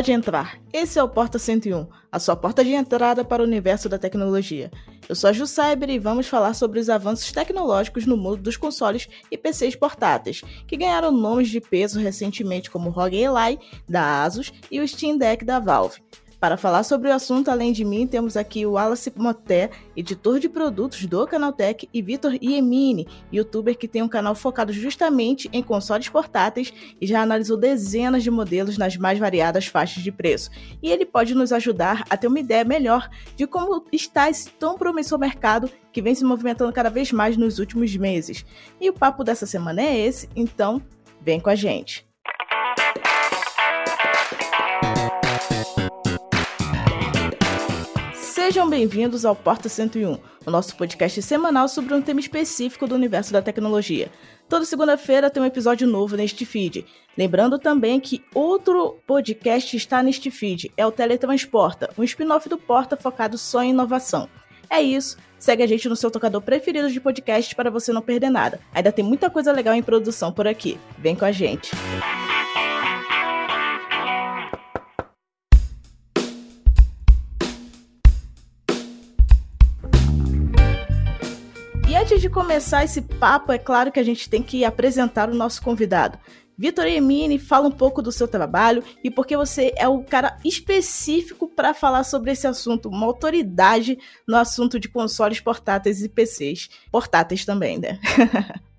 pode entrar. Esse é o Porta 101, a sua porta de entrada para o universo da tecnologia. Eu sou a JuCyber e vamos falar sobre os avanços tecnológicos no mundo dos consoles e PCs portáteis, que ganharam nomes de peso recentemente como o Rog Ally, da Asus, e o Steam Deck, da Valve. Para falar sobre o assunto, além de mim, temos aqui o Wallace Motté, editor de produtos do Canaltech, e Victor Iemini, youtuber que tem um canal focado justamente em consoles portáteis e já analisou dezenas de modelos nas mais variadas faixas de preço. E ele pode nos ajudar a ter uma ideia melhor de como está esse tão promissor mercado que vem se movimentando cada vez mais nos últimos meses. E o papo dessa semana é esse, então vem com a gente. Sejam bem-vindos ao Porta 101, o nosso podcast semanal sobre um tema específico do universo da tecnologia. Toda segunda-feira tem um episódio novo neste feed. Lembrando também que outro podcast está neste feed, é o Teletransporta, um spin-off do Porta focado só em inovação. É isso, segue a gente no seu tocador preferido de podcast para você não perder nada. Ainda tem muita coisa legal em produção por aqui. Vem com a gente! Antes de começar esse papo, é claro que a gente tem que apresentar o nosso convidado. Victor Iemini, fala um pouco do seu trabalho e porque você é o cara específico para falar sobre esse assunto, uma autoridade no assunto de consoles portáteis e PCs. Portáteis também, né?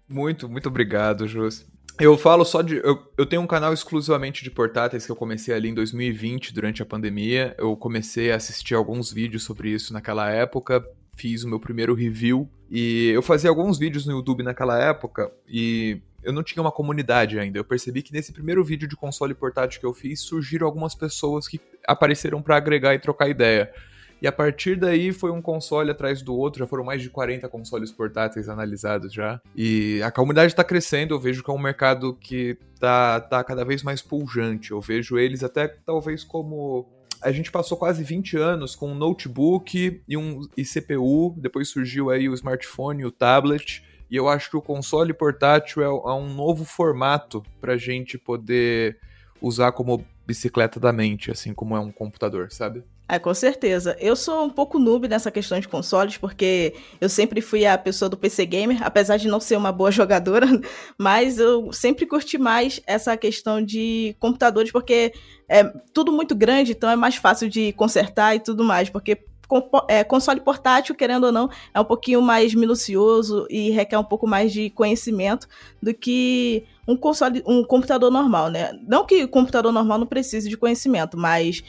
Muito obrigado, Jus. Eu falo só de... Eu tenho um canal exclusivamente de portáteis que eu comecei ali em 2020, durante a pandemia. Eu comecei a assistir alguns vídeos sobre isso naquela época. Fiz o meu primeiro review e eu fazia alguns vídeos no YouTube naquela época e eu não tinha uma comunidade ainda. Eu percebi que nesse primeiro vídeo de console portátil que eu fiz, surgiram algumas pessoas que apareceram para agregar e trocar ideia. E a partir daí foi um console atrás do outro, já foram mais de 40 consoles portáteis analisados já. E a comunidade está crescendo, eu vejo que é um mercado que tá cada vez mais pujante. Eu vejo eles até talvez como... A gente passou quase 20 anos com um notebook e CPU, depois surgiu aí o smartphone e o tablet, e eu acho que o console portátil é um novo formato pra gente poder usar como bicicleta da mente, assim como é um computador, sabe? É, com certeza. Eu sou um pouco noob nessa questão de consoles, porque eu sempre fui a pessoa do PC Gamer, apesar de não ser uma boa jogadora, mas eu sempre curti mais essa questão de computadores, porque é tudo muito grande, então é mais fácil de consertar e tudo mais, porque console portátil, querendo ou não, é um pouquinho mais minucioso e requer um pouco mais de conhecimento do que... um computador normal, né? Não que o computador normal não precise de conhecimento, mas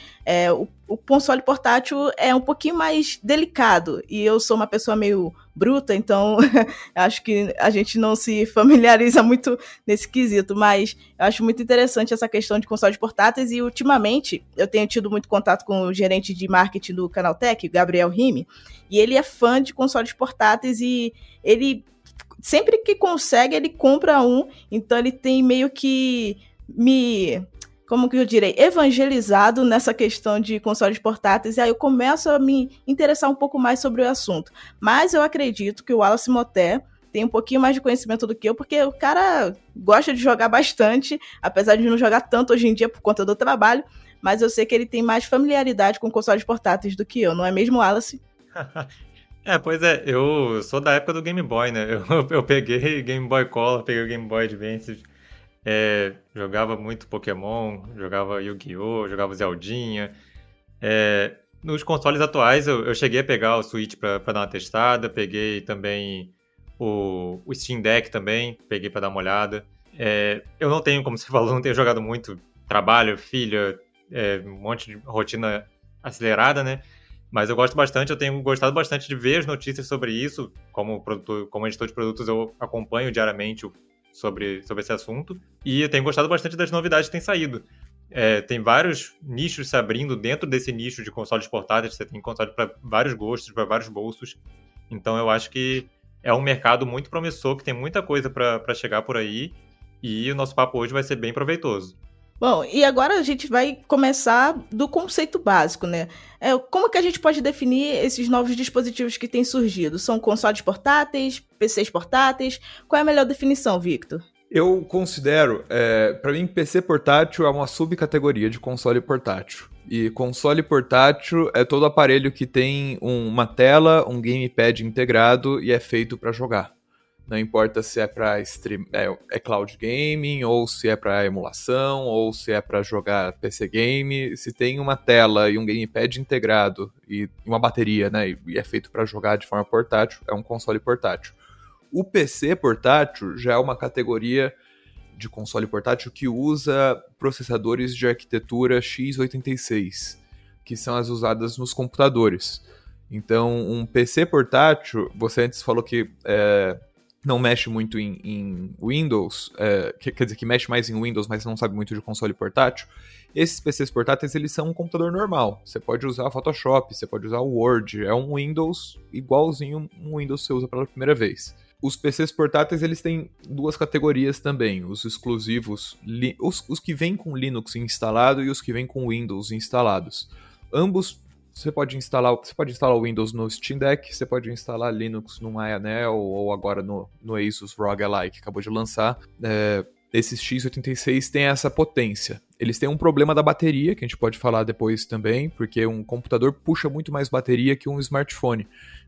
o console portátil é um pouquinho mais delicado. E eu sou uma pessoa meio bruta, então acho que a gente não se familiariza muito nesse quesito. Mas eu acho muito interessante essa questão de consoles portáteis. E ultimamente eu tenho tido muito contato com o gerente de marketing do Canaltech, Gabriel Rimi. E ele é fã de consoles portáteis e ele... Sempre que consegue, ele compra um, então ele tem meio que evangelizado nessa questão de consoles portáteis, e aí eu começo a me interessar um pouco mais sobre o assunto. Mas eu acredito que o Wallace Motté tem um pouquinho mais de conhecimento do que eu, porque o cara gosta de jogar bastante, apesar de não jogar tanto hoje em dia por conta do trabalho, mas eu sei que ele tem mais familiaridade com consoles portáteis do que eu, não é mesmo, Wallace? Pois é, eu sou da época do Game Boy, né? Eu peguei Game Boy Color, peguei o Game Boy Advance, jogava muito Pokémon, jogava Yu-Gi-Oh!, jogava Zeldinha. Nos consoles atuais, eu cheguei a pegar o Switch pra dar uma testada, peguei também o Steam Deck também, peguei pra dar uma olhada. Eu não tenho, como você falou, não tenho jogado muito, trabalho, filha, um monte de rotina acelerada, né? Mas eu gosto bastante, eu tenho gostado bastante de ver as notícias sobre isso. Como editor de produtos, eu acompanho diariamente sobre esse assunto. E eu tenho gostado bastante das novidades que têm saído. Tem vários nichos se abrindo dentro desse nicho de consoles portáteis. Você tem console para vários gostos, para vários bolsos. Então eu acho que é um mercado muito promissor, que tem muita coisa para chegar por aí. E o nosso papo hoje vai ser bem proveitoso. Bom, e agora a gente vai começar do conceito básico, né? Como que a gente pode definir esses novos dispositivos que têm surgido? São consoles portáteis, PCs portáteis? Qual é a melhor definição, Victor? Eu considero, para mim, PC portátil é uma subcategoria de console portátil. E console portátil é todo aparelho que tem uma tela, um gamepad integrado e é feito para jogar. Não importa se é para stream, é cloud gaming, ou se é para emulação, ou se é para jogar PC game. Se tem uma tela e um gamepad integrado e uma bateria, né, e é feito para jogar de forma portátil, é um console portátil. O PC portátil já é uma categoria de console portátil que usa processadores de arquitetura x86, que são as usadas nos computadores. Então, um PC portátil, você antes falou que não mexe muito em Windows, quer dizer, que mexe mais em Windows, mas não sabe muito de console portátil. Esses PCs portáteis, eles são um computador normal. Você pode usar Photoshop, você pode usar Word, é um Windows igualzinho um Windows que você usa pela primeira vez. Os PCs portáteis, eles têm duas categorias também, os exclusivos, os que vêm com Linux instalado e os que vêm com Windows instalados. Ambos, você pode instalar o Windows no Steam Deck, você pode instalar Linux no AYANEO ou agora no Asus Rog Ally, que acabou de lançar. Esses x86 têm essa potência. Eles têm um problema da bateria, que a gente pode falar depois também, porque um computador puxa muito mais bateria que um smartphone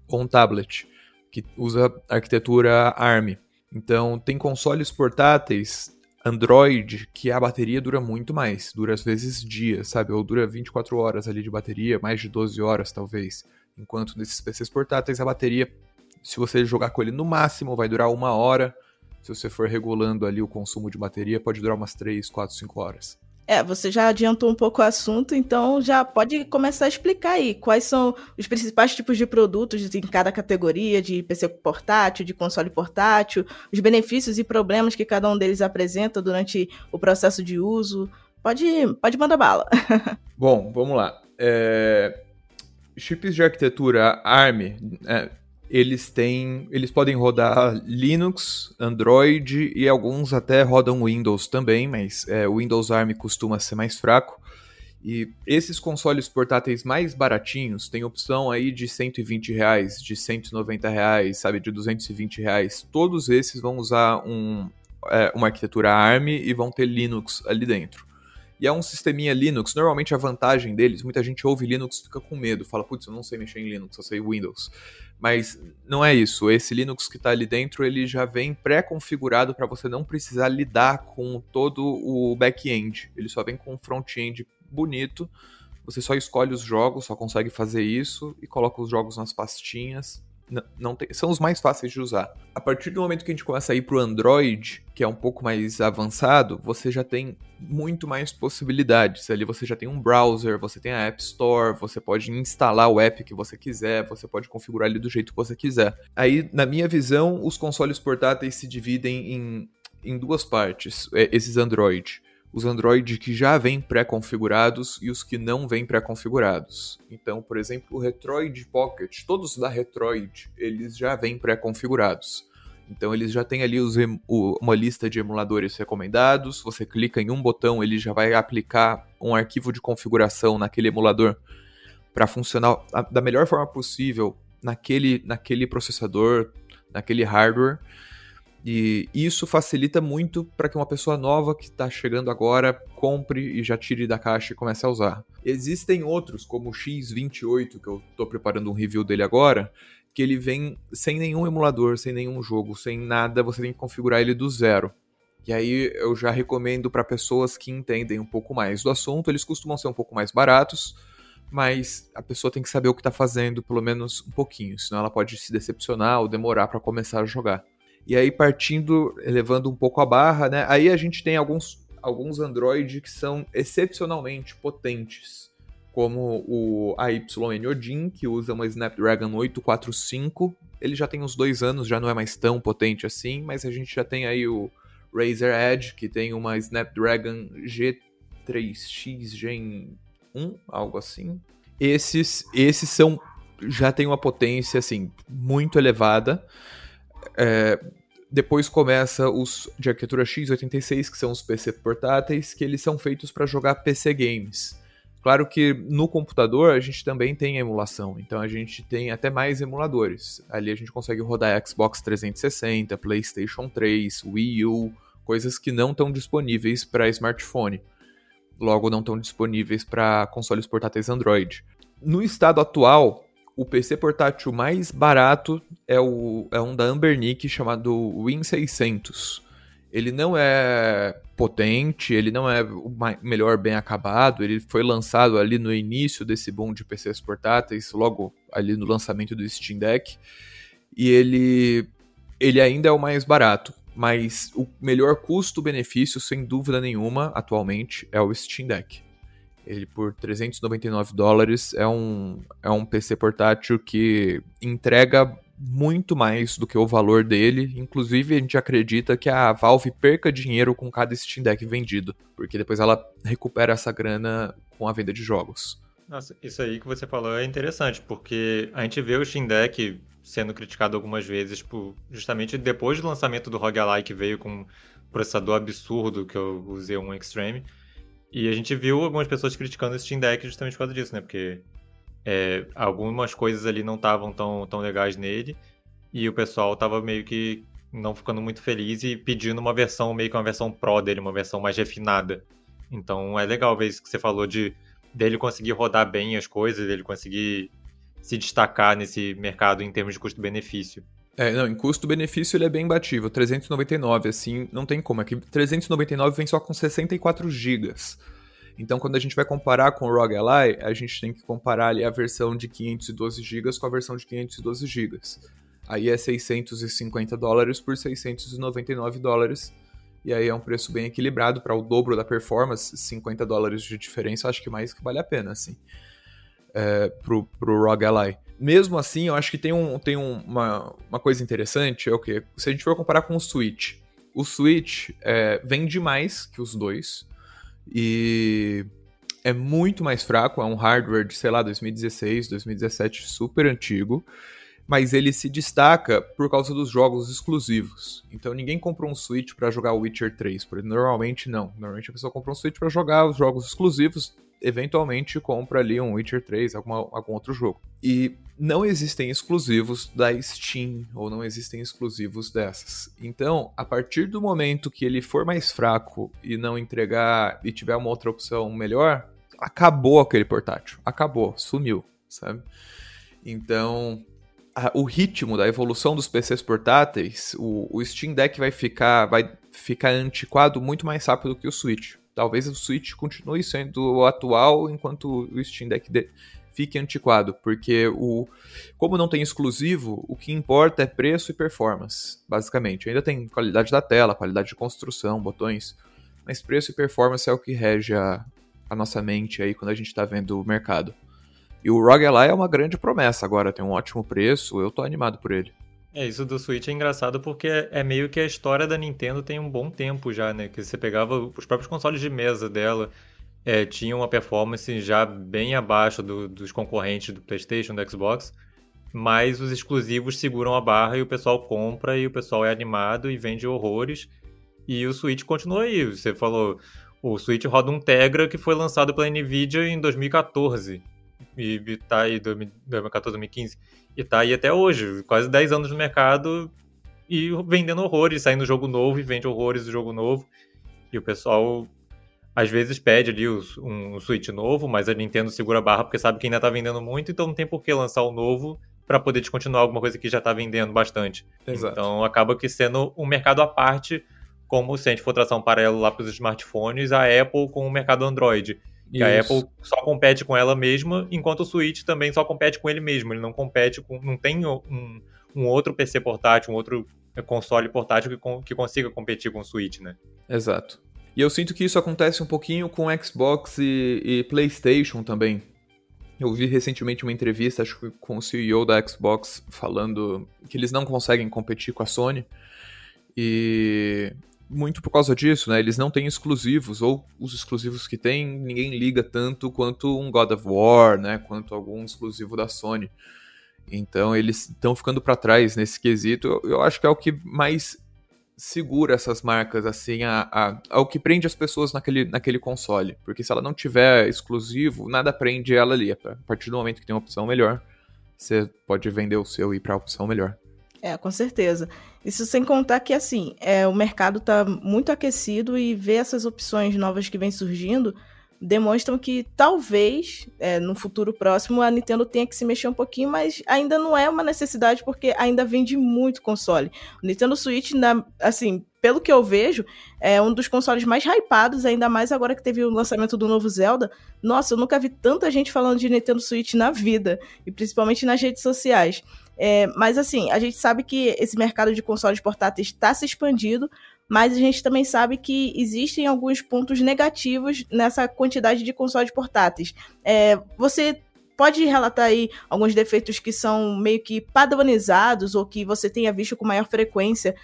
ou um tablet, que usa arquitetura ARM. Então, tem consoles portáteis Android que a bateria dura muito mais, dura às vezes dias, sabe? Ou dura 24 horas ali de bateria, mais de 12 horas talvez. Enquanto nesses PCs portáteis, a bateria, se você jogar com ele no máximo, vai durar 1 hora. Se você for regulando ali o consumo de bateria, pode durar umas 3, 4, 5 horas. Você já adiantou um pouco o assunto, então já pode começar a explicar aí quais são os principais tipos de produtos em cada categoria, de PC portátil, de console portátil, os benefícios e problemas que cada um deles apresenta durante o processo de uso. Pode mandar bala. Bom, vamos lá. Chips de arquitetura ARM, eles podem rodar Linux, Android e alguns até rodam Windows também, mas o Windows ARM costuma ser mais fraco. E esses consoles portáteis mais baratinhos têm opção aí de R$120, de R$190, sabe, de R$220. Todos esses vão usar uma arquitetura ARM e vão ter Linux ali dentro. E é um sisteminha Linux, normalmente a vantagem deles, muita gente ouve Linux e fica com medo, fala, putz, eu não sei mexer em Linux, eu sei Windows. Mas não é isso, esse Linux que está ali dentro, ele já vem pré-configurado para você não precisar lidar com todo o back-end, ele só vem com um front-end bonito, você só escolhe os jogos, só consegue fazer isso e coloca os jogos nas pastinhas. Não tem, são os mais fáceis de usar. A partir do momento que a gente começa a ir para o Android, que é um pouco mais avançado, você já tem muito mais possibilidades. Ali você já tem um browser, você tem a App Store, você pode instalar o app que você quiser, você pode configurar ele do jeito que você quiser. Aí, na minha visão, os consoles portáteis se dividem em duas partes, esses Android. Os Android que já vêm pré-configurados e os que não vêm pré-configurados. Então, por exemplo, o Retroid Pocket, todos da Retroid, eles já vêm pré-configurados. Então, eles já têm ali uma lista de emuladores recomendados, você clica em um botão, ele já vai aplicar um arquivo de configuração naquele emulador para funcionar da melhor forma possível naquele processador, naquele hardware. E isso facilita muito para que uma pessoa nova que está chegando agora compre e já tire da caixa e comece a usar. Existem outros, como o X28, que eu estou preparando um review dele agora, que ele vem sem nenhum emulador, sem nenhum jogo, sem nada, você tem que configurar ele do zero. E aí eu já recomendo para pessoas que entendem um pouco mais do assunto, eles costumam ser um pouco mais baratos, mas a pessoa tem que saber o que está fazendo, pelo menos um pouquinho, senão ela pode se decepcionar ou demorar para começar a jogar. E aí partindo, elevando um pouco a barra, né? Aí a gente tem alguns Android que são excepcionalmente potentes, como o AYN Odin, que usa uma Snapdragon 845. Ele já tem uns 2 anos, já não é mais tão potente assim, mas a gente já tem aí o Razer Edge, que tem uma Snapdragon G3X Gen 1, algo assim. Esses já tem uma potência assim, muito elevada. Depois começa os de arquitetura x86, que são os PC portáteis, que eles são feitos para jogar PC games. Claro que no computador a gente também tem emulação, então a gente tem até mais emuladores. Ali a gente consegue rodar Xbox 360, PlayStation 3, Wii U, coisas que não estão disponíveis para smartphone, logo não estão disponíveis para consoles portáteis Android. No estado atual, o PC portátil mais barato é um da Anbernic chamado Win 600. Ele não é potente, ele não é o melhor bem acabado, ele foi lançado ali no início desse boom de PCs portáteis, logo ali no lançamento do Steam Deck, e ele ainda é o mais barato, mas o melhor custo-benefício, sem dúvida nenhuma, atualmente, é o Steam Deck. Ele, por $399, é um PC portátil que entrega muito mais do que o valor dele. Inclusive, a gente acredita que a Valve perca dinheiro com cada Steam Deck vendido, porque depois ela recupera essa grana com a venda de jogos. Nossa, isso aí que você falou é interessante, porque a gente vê o Steam Deck sendo criticado algumas vezes, por, justamente depois do lançamento do ROG Ally, que veio com um processador absurdo, que eu usei um Extreme. E a gente viu algumas pessoas criticando o Steam Deck justamente por causa disso, né? Porque algumas coisas ali não estavam tão legais nele, e o pessoal tava meio que não ficando muito feliz e pedindo uma versão, meio que uma versão Pro dele, uma versão mais refinada. Então é legal ver isso que você falou dele conseguir rodar bem as coisas, dele conseguir se destacar nesse mercado em termos de custo-benefício. Não, em custo-benefício ele é bem imbatível, 399, assim, não tem como, é que 399 vem só com 64 GB, então quando a gente vai comparar com o ROG Ally, a gente tem que comparar ali a versão de 512 GB com a versão de 512 GB, aí é $650 por $699, e aí é um preço bem equilibrado para o dobro da performance, $50 de diferença, acho que mais que vale a pena, assim. Pro ROG Ally. Mesmo assim, eu acho que tem uma coisa interessante, é o que? Se a gente for comparar com o Switch vende mais que os dois, e é muito mais fraco, é um hardware de, 2016, 2017, super antigo, mas ele se destaca por causa dos jogos exclusivos. Então ninguém comprou um Switch para jogar o Witcher 3, normalmente não. Normalmente a pessoa compra um Switch para jogar os jogos exclusivos, eventualmente compra ali um Witcher 3, algum outro jogo. E não existem exclusivos da Steam, ou não existem exclusivos dessas. Então, a partir do momento que ele for mais fraco e não entregar, e tiver uma outra opção melhor, acabou aquele portátil, acabou, sumiu, sabe? Então, o ritmo da evolução dos PCs portáteis, o Steam Deck vai ficar antiquado muito mais rápido que o Switch. Talvez o Switch continue sendo atual enquanto o Steam Deck fique antiquado, porque como não tem exclusivo, o que importa é preço e performance, basicamente. Ainda tem qualidade da tela, qualidade de construção, botões, mas preço e performance é o que rege a nossa mente aí quando a gente está vendo o mercado. E o ROG Ally é uma grande promessa agora, tem um ótimo preço, eu tô animado por ele. Isso do Switch é engraçado porque é meio que a história da Nintendo tem um bom tempo já, né? Que você pegava os próprios consoles de mesa dela, tinha uma performance já bem abaixo dos concorrentes do PlayStation, do Xbox, mas os exclusivos seguram a barra e o pessoal compra e o pessoal é animado e vende horrores. E o Switch continua aí. Você falou, o Switch roda um Tegra que foi lançado pela Nvidia em 2014. E tá aí 2014, 2015, e tá aí até hoje, quase 10 anos no mercado e vendendo horrores, saindo jogo novo e vende horrores do jogo novo, e o pessoal às vezes pede ali um Switch novo, mas a Nintendo segura a barra porque sabe que ainda tá vendendo muito, então não tem por que lançar o novo pra poder descontinuar alguma coisa que já tá vendendo bastante. Exato. Então acaba que sendo um mercado à parte, como se a gente for traçar um paralelo lá pros smartphones, a Apple com o mercado Android. Que a Apple só compete com ela mesma, enquanto o Switch também só compete com ele mesmo. Ele não compete com... Não tem um outro PC portátil, um outro console portátil que consiga competir com o Switch, né? Exato. E eu sinto que isso acontece um pouquinho com Xbox e PlayStation também. Eu vi recentemente uma entrevista, acho que com o CEO da Xbox, falando que eles não conseguem competir com a Sony. E... muito por causa disso, né? Eles não têm exclusivos, ou os exclusivos que têm, ninguém liga tanto quanto um God of War, né? Quanto algum exclusivo da Sony. Então, eles estão ficando para trás nesse quesito. Eu acho que é o que mais segura essas marcas, assim, é o que prende as pessoas naquele console. Porque se ela não tiver exclusivo, nada prende ela ali. A partir do momento que tem uma opção melhor, você pode vender o seu e ir para a opção melhor. É, com certeza. Isso sem contar que, assim, o mercado está muito aquecido e ver essas opções novas que vêm surgindo demonstram que talvez, no futuro próximo, a Nintendo tenha que se mexer um pouquinho, mas ainda não é uma necessidade porque ainda vende muito console. O Nintendo Switch, assim, pelo que eu vejo, é um dos consoles mais hypados, ainda mais agora que teve o lançamento do novo Zelda. Nossa, eu nunca vi tanta gente falando de Nintendo Switch na vida, e principalmente nas redes sociais. Mas assim, a gente sabe que esse mercado de consoles portáteis está se expandindo, mas a gente também sabe que existem alguns pontos negativos nessa quantidade de consoles portáteis. Você pode relatar aí alguns defeitos que são meio que padronizados ou que você tenha visto com maior frequência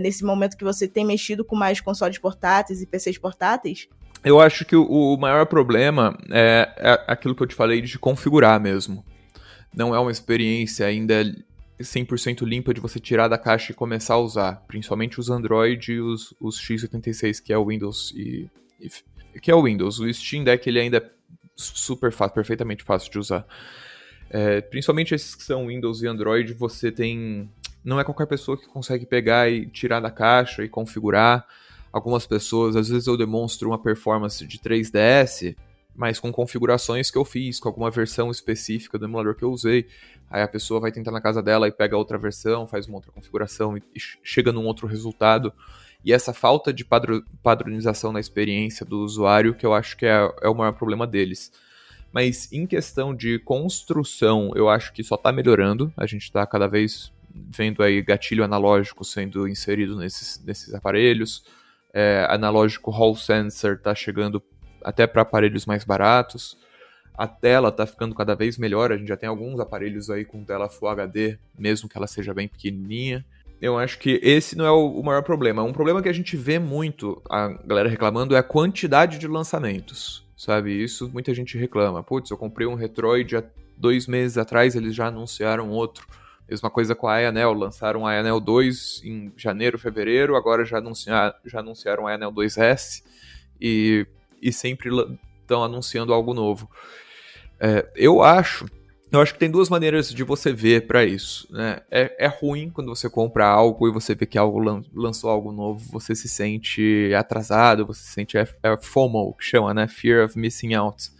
nesse momento que você tem mexido com mais consoles portáteis e PCs portáteis? Eu acho que o maior problema é aquilo que eu te falei de configurar mesmo. Não é uma experiência ainda 100% limpa de você tirar da caixa e começar a usar, principalmente os Android e os x86, que é o Windows que é o Windows. O Steam Deck ele ainda é super fácil, perfeitamente fácil de usar. Principalmente esses que são Windows e Android, você tem... Não é qualquer pessoa que consegue pegar e tirar da caixa e configurar. Algumas pessoas, às vezes eu demonstro uma performance de 3DS... mas com configurações que eu fiz, com alguma versão específica do emulador que eu usei. Aí a pessoa vai tentar na casa dela e pega outra versão, faz uma outra configuração e chega num outro resultado. E essa falta de padronização na experiência do usuário, que eu acho que é o maior problema deles. Mas em questão de construção, eu acho que só está melhorando. A gente está cada vez vendo aí gatilho analógico sendo inserido nesses aparelhos. Analógico Hall Sensor está chegando até para aparelhos mais baratos. A tela está ficando cada vez melhor, a gente já tem alguns aparelhos aí com tela Full HD, mesmo que ela seja bem pequenininha. Eu acho que esse não é o maior problema. Um problema que a gente vê muito, a galera reclamando, é a quantidade de lançamentos, sabe? Isso muita gente reclama. Putz, eu comprei um Retroid há 2 meses atrás, eles já anunciaram outro. Mesma coisa com a AYANEO, lançaram a AYANEO 2 em janeiro, fevereiro, agora já anunciaram a AYANEO 2S e sempre estão anunciando algo novo. Eu acho que tem duas maneiras de você ver para isso, né? É ruim quando você compra algo e você vê que algo lançou algo novo, você se sente atrasado, você se sente FOMO, que chama, né? Fear of Missing Out.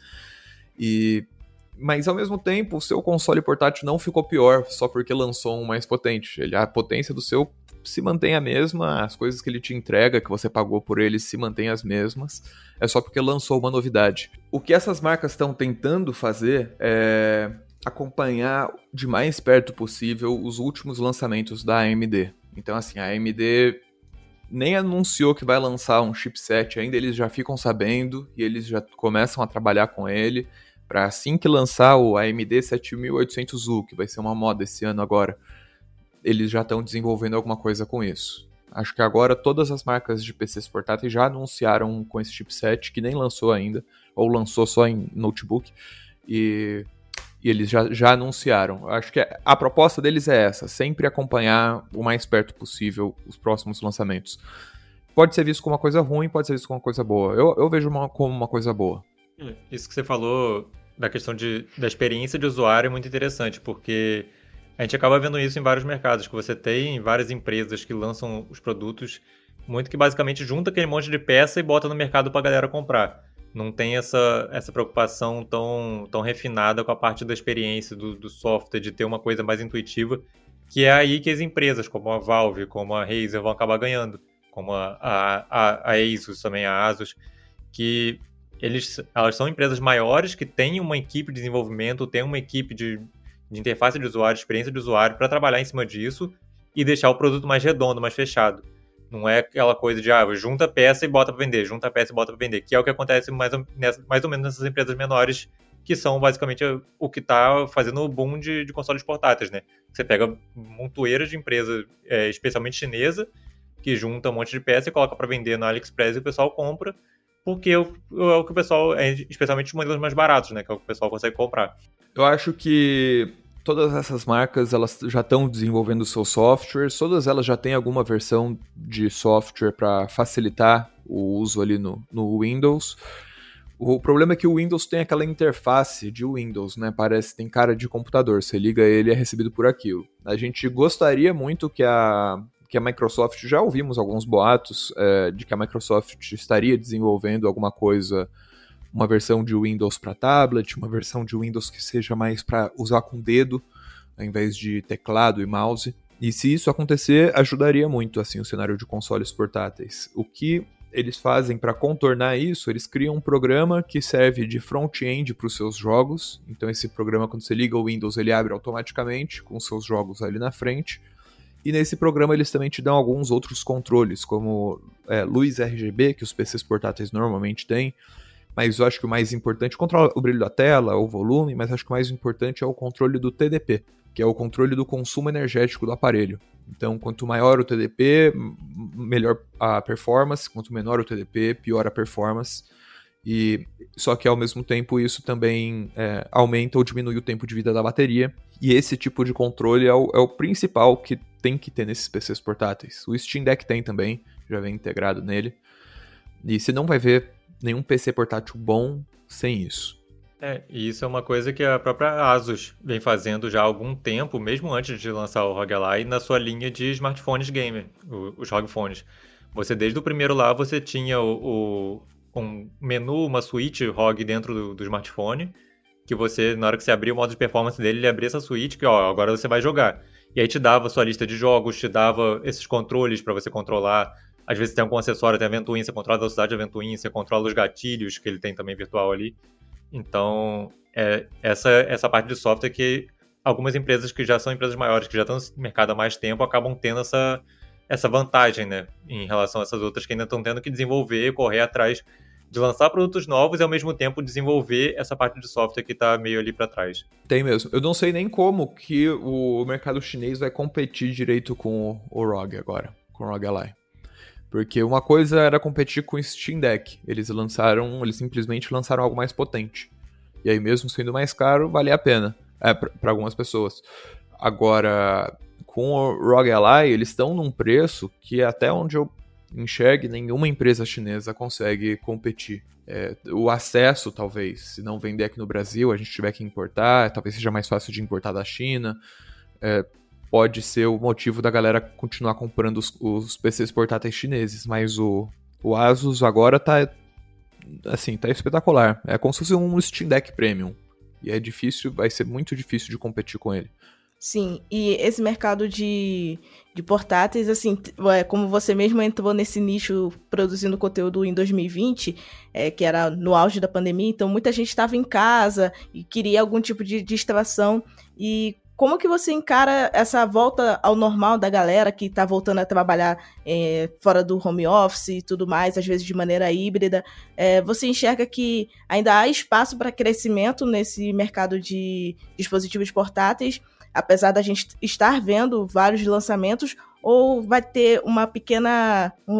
Mas, ao mesmo tempo, o seu console portátil não ficou pior só porque lançou um mais potente. A potência do seu se mantém a mesma, as coisas que ele te entrega, que você pagou por ele, se mantêm as mesmas, é só porque lançou uma novidade. O que essas marcas estão tentando fazer é acompanhar de mais perto possível os últimos lançamentos da AMD. Então, assim, a AMD nem anunciou que vai lançar um chipset ainda, eles já ficam sabendo e eles já começam a trabalhar com ele para assim que lançar o AMD 7800U, que vai ser uma moda esse ano agora, eles já estão desenvolvendo alguma coisa com isso. Acho que agora todas as marcas de PCs portáteis já anunciaram com esse chipset, que nem lançou ainda, ou lançou só em notebook, e eles já anunciaram. Acho que a proposta deles é essa, sempre acompanhar o mais perto possível os próximos lançamentos. Pode ser visto como uma coisa ruim, pode ser visto como uma coisa boa. Eu vejo como uma coisa boa. Isso que você falou da questão da experiência de usuário é muito interessante, porque a gente acaba vendo isso em vários mercados, que você tem várias empresas que lançam os produtos, muito que basicamente junta aquele monte de peça e bota no mercado pra galera comprar. Não tem essa preocupação tão refinada com a parte da experiência, do software, de ter uma coisa mais intuitiva, que é aí que as empresas, como a Valve, como a Razer, vão acabar ganhando, como a Asus também, a Asus, que elas são empresas maiores que têm uma equipe de desenvolvimento, têm uma equipe de interface de usuário, experiência de usuário, para trabalhar em cima disso e deixar o produto mais redondo, mais fechado. Não é aquela coisa de, junta a peça e bota para vender, junta a peça e bota para vender, que é o que acontece mais ou menos nessas empresas menores, que são basicamente o que está fazendo o boom de consoles portáteis, né? Você pega montoeiras de empresa, especialmente chinesa, que junta um monte de peça e coloca para vender na AliExpress e o pessoal compra, porque é o que o pessoal, especialmente os modelos mais baratos, né? Que é o que o pessoal consegue comprar. Eu acho que todas essas marcas elas já estão desenvolvendo seus softwares, todas elas já têm alguma versão de software para facilitar o uso ali no Windows. O problema é que o Windows tem aquela interface de Windows, né? Parece, tem cara de computador. Você liga ele e é recebido por aquilo. A gente gostaria muito que a Microsoft... Já ouvimos alguns boatos de que a Microsoft estaria desenvolvendo alguma coisa... Uma versão de Windows para tablet, uma versão de Windows que seja mais para usar com o dedo, ao invés de teclado e mouse. E se isso acontecer, ajudaria muito assim, o cenário de consoles portáteis. O que eles fazem para contornar isso? Eles criam um programa que serve de front-end para os seus jogos. Então esse programa, quando você liga o Windows, ele abre automaticamente com os seus jogos ali na frente. E nesse programa eles também te dão alguns outros controles, como luz RGB, que os PCs portáteis normalmente têm. Mas eu acho que o mais importante... Controla o brilho da tela, o volume, mas acho que o mais importante é o controle do TDP, que é o controle do consumo energético do aparelho. Então, quanto maior o TDP, melhor a performance. Quanto menor o TDP, pior a performance. E, só que, ao mesmo tempo, isso também aumenta ou diminui o tempo de vida da bateria. E esse tipo de controle é o principal que tem que ter nesses PCs portáteis. O Steam Deck tem também, já vem integrado nele. E você não vai ver... nenhum PC portátil bom sem isso. E isso é uma coisa que a própria Asus vem fazendo já há algum tempo, mesmo antes de lançar o ROG Ally, na sua linha de smartphones gamer, os ROG Phones. Você, desde o primeiro lá, você tinha um menu, uma suíte ROG dentro do smartphone, que você, na hora que você abria o modo de performance dele, ele abria essa suíte, que agora você vai jogar. E aí te dava sua lista de jogos, te dava esses controles para você controlar. Às vezes tem algum acessório, tem a ventoinha, você controla a velocidade da ventoinha, você controla os gatilhos, que ele tem também virtual ali. Então, essa parte de software que algumas empresas que já são empresas maiores, que já estão no mercado há mais tempo, acabam tendo essa vantagem, né? Em relação a essas outras que ainda estão tendo que desenvolver, correr atrás de lançar produtos novos e, ao mesmo tempo, desenvolver essa parte de software que está meio ali para trás. Tem mesmo. Eu não sei nem como que o mercado chinês vai competir direito com o ROG agora, com o ROG Ally. Porque uma coisa era competir com o Steam Deck. Eles simplesmente lançaram algo mais potente. E aí, mesmo sendo mais caro, valia a pena. Para algumas pessoas. Agora, com o ROG Ally, eles estão num preço que, até onde eu enxergue, nenhuma empresa chinesa consegue competir. O acesso, talvez, se não vender aqui no Brasil, a gente tiver que importar, talvez seja mais fácil de importar da China. Pode ser o motivo da galera continuar comprando os PCs portáteis chineses, mas o Asus agora tá espetacular. É como se fosse um Steam Deck Premium. E é difícil, vai ser muito difícil de competir com ele. Sim, e esse mercado de portáteis, assim, como você mesmo entrou nesse nicho produzindo conteúdo em 2020, que era no auge da pandemia, então muita gente estava em casa e queria algum tipo de distração. E como que você encara essa volta ao normal da galera que está voltando a trabalhar fora do home office e tudo mais, às vezes de maneira híbrida? Você enxerga que ainda há espaço para crescimento nesse mercado de dispositivos portáteis, apesar da gente estar vendo vários lançamentos, ou vai ter um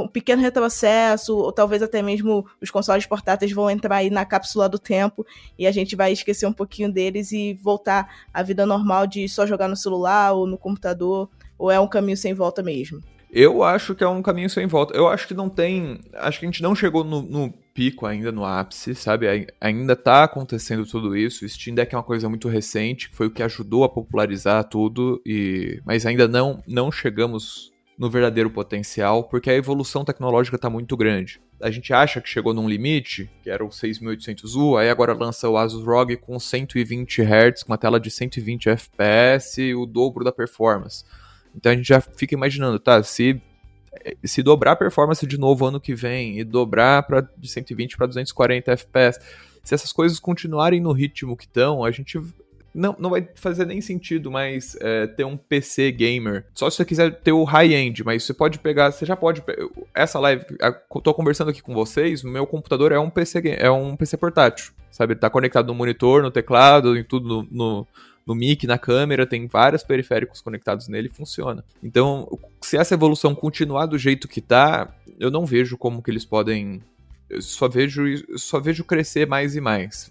pequeno retrocesso, ou talvez até mesmo os consoles portáteis vão entrar aí na cápsula do tempo e a gente vai esquecer um pouquinho deles e voltar à vida normal de só jogar no celular ou no computador, ou é um caminho sem volta mesmo? Eu acho que é um caminho sem volta. Eu acho que não tem... Acho que a gente não chegou no pico ainda, no ápice, sabe? Ainda tá acontecendo tudo isso. O Steam Deck é uma coisa muito recente, que foi o que ajudou a popularizar tudo. Mas ainda não chegamos no verdadeiro potencial, porque a evolução tecnológica tá muito grande. A gente acha que chegou num limite, que era o 6800U, aí agora lança o Asus ROG com 120 Hz, com uma tela de 120 FPS e o dobro da performance. Então a gente já fica imaginando, tá, se dobrar a performance de novo ano que vem e dobrar de 120 para 240 FPS, se essas coisas continuarem no ritmo que estão, a gente não vai fazer nem sentido mais ter um PC gamer. Só se você quiser ter o high-end, mas você já pode pegar... Essa live, eu tô conversando aqui com vocês, meu computador é um PC portátil, sabe? Ele tá conectado no monitor, no teclado, em tudo no mic, na câmera, tem vários periféricos conectados nele e funciona. Então, se essa evolução continuar do jeito que tá, eu não vejo como que eles podem... Eu só vejo crescer mais e mais.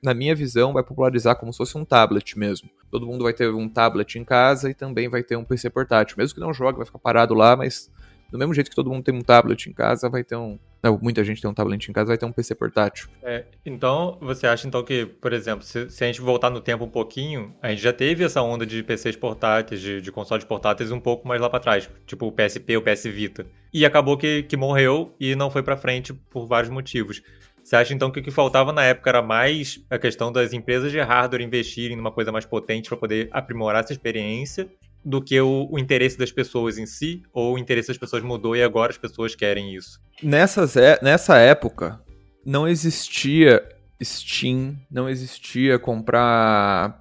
Na minha visão, vai popularizar como se fosse um tablet mesmo. Todo mundo vai ter um tablet em casa e também vai ter um PC portátil. Mesmo que não jogue, vai ficar parado lá, mas do mesmo jeito que todo mundo tem um tablet em casa, vai ter um Não, muita gente tem um tablet em casa, vai ter um PC portátil. É, então, você acha então que, por exemplo, se a gente voltar no tempo um pouquinho, a gente já teve essa onda de PCs portáteis, de consoles portáteis um pouco mais lá pra trás, tipo o PSP, o PS Vita. E acabou que morreu e não foi pra frente por vários motivos. Você acha então que o que faltava na época era mais a questão das empresas de hardware investirem numa coisa mais potente pra poder aprimorar essa experiência, do que o interesse das pessoas em si, ou o interesse das pessoas mudou e agora as pessoas querem isso? Nessa época, não existia Steam, não existia comprar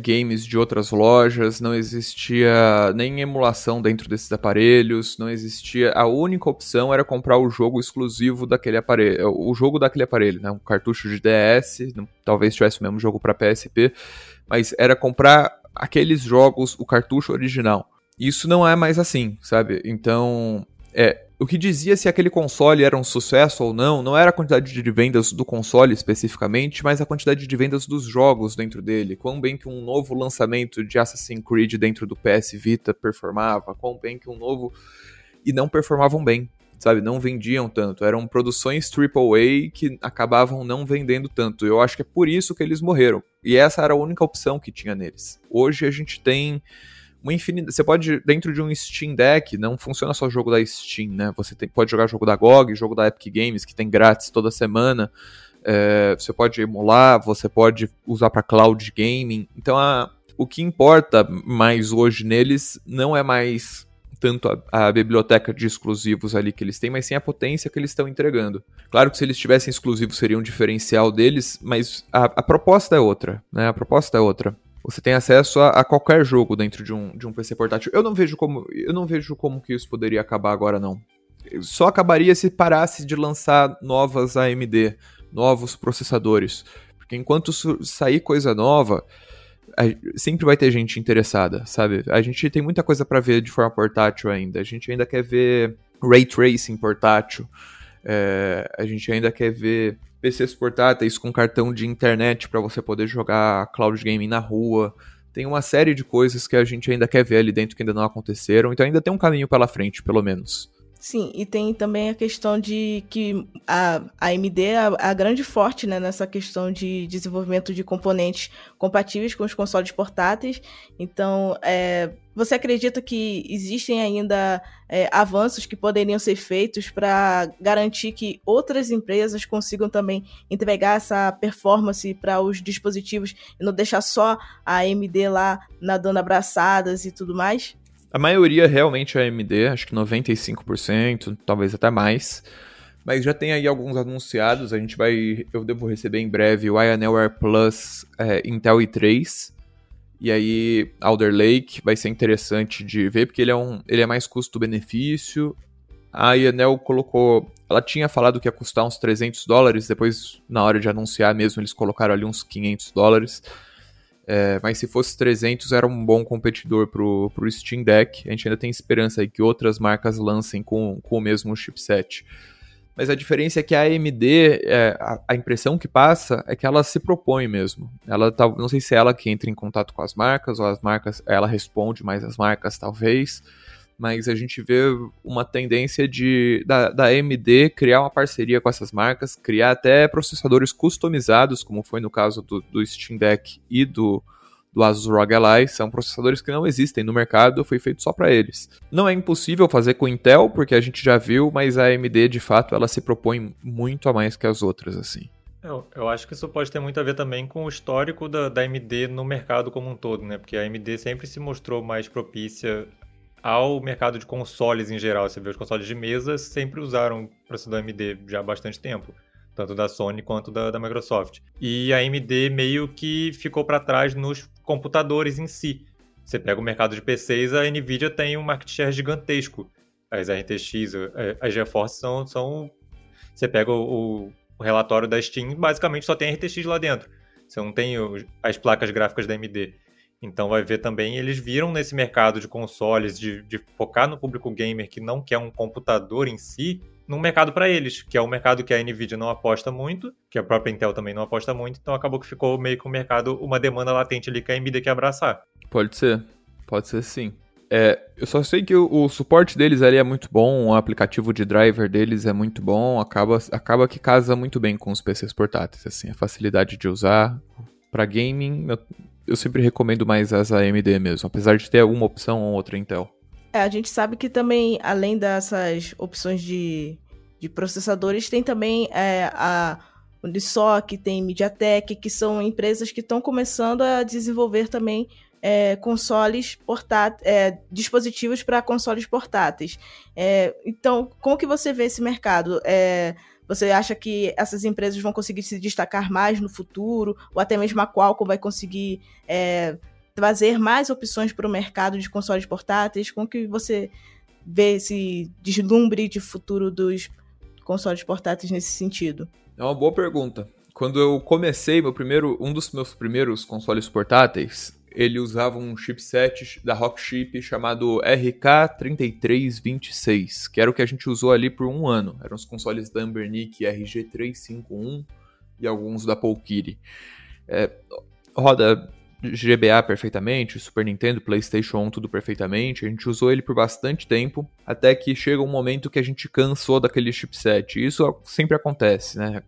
games de outras lojas, não existia nem emulação dentro desses aparelhos, não existia... A única opção era comprar o jogo exclusivo daquele aparelho, o jogo daquele aparelho, né? Um cartucho de DS, talvez tivesse o mesmo jogo para PSP, mas era comprar aqueles jogos, o cartucho original. Isso não é mais assim, sabe? Então, o que dizia se aquele console era um sucesso ou não, não era a quantidade de vendas do console especificamente, mas a quantidade de vendas dos jogos dentro dele. Quão bem que um novo lançamento de Assassin's Creed dentro do PS Vita performava, quão bem que um novo... E não performavam bem, sabe? Não vendiam tanto. Eram produções AAA que acabavam não vendendo tanto. Eu acho que é por isso que eles morreram. E essa era a única opção que tinha neles. Hoje a gente tem uma infinidade... Você pode, dentro de um Steam Deck, não funciona só jogo da Steam, né? Você pode jogar jogo da GOG, jogo da Epic Games, que tem grátis toda semana. Você pode emular, você pode usar para cloud gaming. Então o que importa mais hoje neles não é mais tanto a biblioteca de exclusivos ali que eles têm, mas sim a potência que eles estão entregando. Claro que se eles tivessem exclusivos seria um diferencial deles, mas a proposta é outra, né? A proposta é outra. Você tem acesso a qualquer jogo dentro de um PC portátil. Eu não vejo como que isso poderia acabar agora, não. Só acabaria se parasse de lançar novas AMD, novos processadores. Porque enquanto sair coisa nova, sempre vai ter gente interessada, sabe? A gente tem muita coisa pra ver de forma portátil ainda. A gente ainda quer ver Ray Tracing portátil. A gente ainda quer ver PCs portáteis com cartão de internet pra você poder jogar cloud gaming na rua. Tem uma série de coisas que a gente ainda quer ver ali dentro que ainda não aconteceram. Então ainda tem um caminho pela frente, pelo menos. Sim, e tem também a questão de que a AMD é a grande forte, né, nessa questão de desenvolvimento de componentes compatíveis com os consoles portáteis. Então, você acredita que existem ainda avanços que poderiam ser feitos para garantir que outras empresas consigam também entregar essa performance para os dispositivos e não deixar só a AMD lá nadando abraçadas e tudo mais? A maioria realmente é AMD, acho que 95%, talvez até mais. Mas já tem aí alguns anunciados, eu devo receber em breve o AYANEO Air Plus Intel i3. E aí Alder Lake vai ser interessante de ver, porque ele é mais custo-benefício. A AYANEO ela tinha falado que ia custar uns $300, depois na hora de anunciar mesmo eles colocaram ali uns $500. Mas se fosse 300 era um bom competidor pro Steam Deck. A gente ainda tem esperança aí que outras marcas lancem com o mesmo chipset. Mas a diferença é que a AMD, a impressão que passa é que ela se propõe mesmo. Ela não sei se é ela que entra em contato com as marcas, ou as marcas, ela responde mais as marcas talvez, mas a gente vê uma tendência da AMD criar uma parceria com essas marcas, criar até processadores customizados, como foi no caso do Steam Deck e do Asus Rog Ally. São processadores que não existem no mercado, foi feito só para eles. Não é impossível fazer com Intel, porque a gente já viu, mas a AMD, de fato, ela se propõe muito a mais que as outras, assim. Eu acho que isso pode ter muito a ver também com o histórico da AMD no mercado como um todo, né? Porque a AMD sempre se mostrou mais propícia ao mercado de consoles em geral. Você vê, os consoles de mesa sempre usaram o processador AMD já há bastante tempo, tanto da Sony quanto da Microsoft. E a AMD meio que ficou para trás nos computadores em si. Você pega o mercado de PCs, a Nvidia tem um market share gigantesco. As RTX, as GeForce são... Você pega o relatório da Steam, basicamente só tem RTX lá dentro. Você não tem as placas gráficas da AMD. Então vai ver também, eles viram nesse mercado de consoles, de focar no público gamer que não quer um computador em si, num mercado para eles, que é um mercado que a Nvidia não aposta muito, que a própria Intel também não aposta muito, então acabou que ficou meio que um mercado, uma demanda latente ali que a AMD quer abraçar. Pode ser sim. Eu só sei que o suporte deles ali é muito bom, o aplicativo de driver deles é muito bom, acaba que casa muito bem com os PCs portáteis, assim, a facilidade de usar. Para gaming, eu sempre recomendo mais as AMD mesmo, apesar de ter alguma opção ou outra Intel. É, a gente sabe que também, além dessas opções de processadores, tem também a Unisoc, tem MediaTek, que são empresas que estão começando a desenvolver também consoles portáteis, dispositivos para consoles portáteis. Então, como que você vê esse mercado? Você acha que essas empresas vão conseguir se destacar mais no futuro? Ou até mesmo a Qualcomm vai conseguir trazer mais opções para o mercado de consoles portáteis? Como que você vê esse deslumbre de futuro dos consoles portáteis nesse sentido? É uma boa pergunta. Quando eu comecei, um dos meus primeiros consoles portáteis, ele usava um chipset da Rockchip chamado RK3326, que era o que a gente usou ali por um ano. Eram os consoles da Anbernic RG351 e alguns da Polkiri. Roda GBA perfeitamente, Super Nintendo, PlayStation 1, tudo perfeitamente. A gente usou ele por bastante tempo, até que chega um momento que a gente cansou daquele chipset. Isso sempre acontece, né?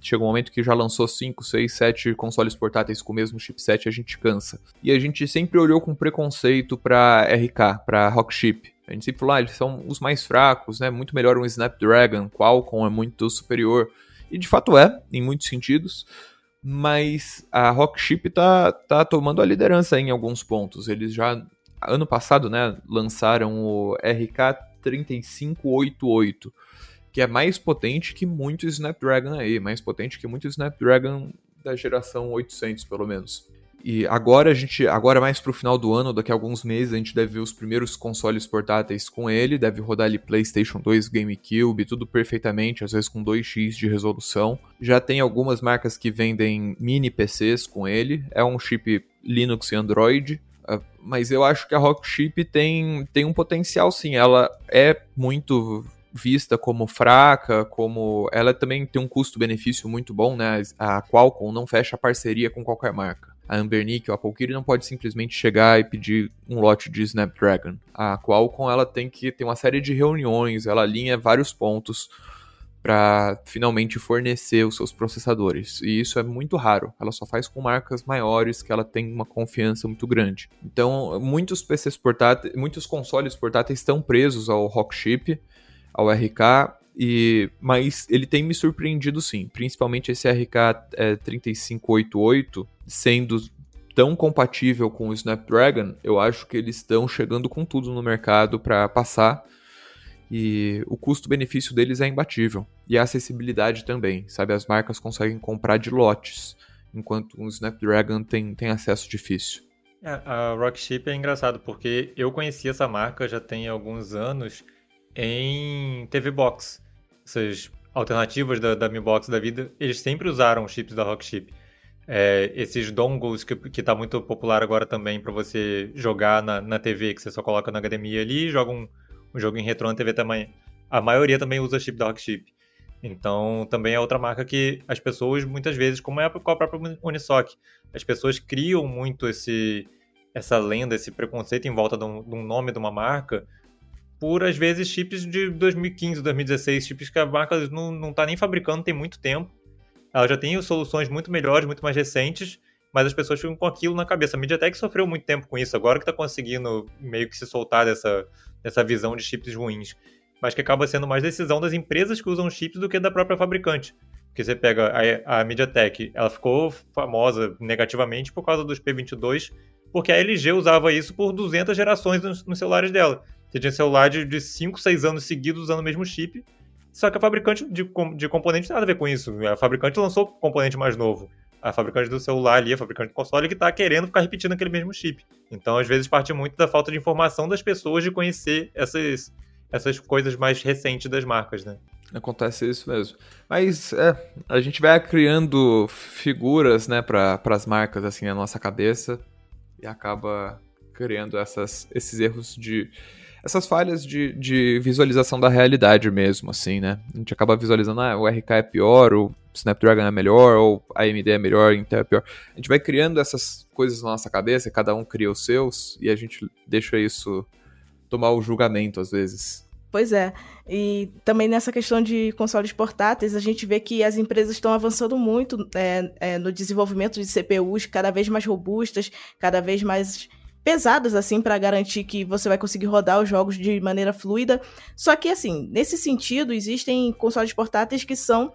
Chega um momento que já lançou 5, 6, 7 consoles portáteis com o mesmo chipset, a gente cansa. E a gente sempre olhou com preconceito para RK, para Rockchip. A gente sempre falou, eles são os mais fracos, né? Muito melhor um Snapdragon, Qualcomm é muito superior. E de fato em muitos sentidos. Mas a Rockchip tá tomando a liderança em alguns pontos. Eles já, ano passado, né, lançaram o RK3588, que é mais potente que muito Snapdragon aí, mais potente que muito Snapdragon da geração 800, pelo menos. E agora mais pro final do ano, daqui a alguns meses, a gente deve ver os primeiros consoles portáteis com ele, deve rodar ali PlayStation 2, GameCube, tudo perfeitamente, às vezes com 2x de resolução. Já tem algumas marcas que vendem mini PCs com ele, é um chip Linux e Android, mas eu acho que a Rockchip tem um potencial sim, ela é muito vista como fraca, ela também tem um custo-benefício muito bom, né? A Qualcomm não fecha parceria com qualquer marca. A Anbernic ou a Polkiri não pode simplesmente chegar e pedir um lote de Snapdragon. A Qualcomm ela tem que ter uma série de reuniões, ela alinha vários pontos para finalmente fornecer os seus processadores. E isso é muito raro. Ela só faz com marcas maiores que ela tem uma confiança muito grande. Então, muitos consoles portáteis estão presos ao Rockchip, ao RK, mas ele tem me surpreendido sim, principalmente esse RK3588, sendo tão compatível com o Snapdragon, eu acho que eles estão chegando com tudo no mercado para passar, e o custo-benefício deles é imbatível, e a acessibilidade também, sabe, as marcas conseguem comprar de lotes, enquanto o Snapdragon tem acesso difícil. A Rockchip é engraçado, porque eu conheci essa marca já tem alguns anos em TV Box. Essas alternativas da Mi Box da vida, eles sempre usaram os chips da Rockchip. Esses dongles que tá muito popular agora também para você jogar na TV, que você só coloca na HDMI ali e joga um jogo em retrô na TV também. A maioria também usa chip da Rockchip. Então, também é outra marca que as pessoas, muitas vezes, como é com a própria Unisoc, as pessoas criam muito essa lenda, esse preconceito em volta de um nome de uma marca, por, às vezes, chips de 2015, 2016, chips que a marca não tá nem fabricando tem muito tempo. Ela já tem soluções muito melhores, muito mais recentes, mas as pessoas ficam com aquilo na cabeça. A MediaTek sofreu muito tempo com isso, agora que tá conseguindo meio que se soltar dessa visão de chips ruins. Mas que acaba sendo mais decisão das empresas que usam chips do que da própria fabricante. Porque você pega a MediaTek, ela ficou famosa negativamente por causa dos P22, porque a LG usava isso por 200 gerações nos celulares dela. Você tinha celular de 5, 6 anos seguidos usando o mesmo chip, só que a fabricante de componente nada a ver com isso. A fabricante lançou o componente mais novo. A fabricante do celular ali, a fabricante do console, que está querendo ficar repetindo aquele mesmo chip. Então, às vezes, parte muito da falta de informação das pessoas de conhecer essas coisas mais recentes das marcas, né? Acontece isso mesmo. Mas a gente vai criando figuras, né, para as marcas assim na nossa cabeça e acaba criando esses erros de... Essas falhas de visualização da realidade mesmo, assim, né? A gente acaba visualizando, o RK é pior, o Snapdragon é melhor, ou a AMD é melhor, Intel é pior. A gente vai criando essas coisas na nossa cabeça, cada um cria os seus, e a gente deixa isso tomar o julgamento, às vezes. Pois é, e também nessa questão de consoles portáteis, a gente vê que as empresas estão avançando muito no desenvolvimento de CPUs cada vez mais robustas, cada vez mais pesadas, assim, para garantir que você vai conseguir rodar os jogos de maneira fluida. Só que, assim, nesse sentido, existem consoles portáteis que são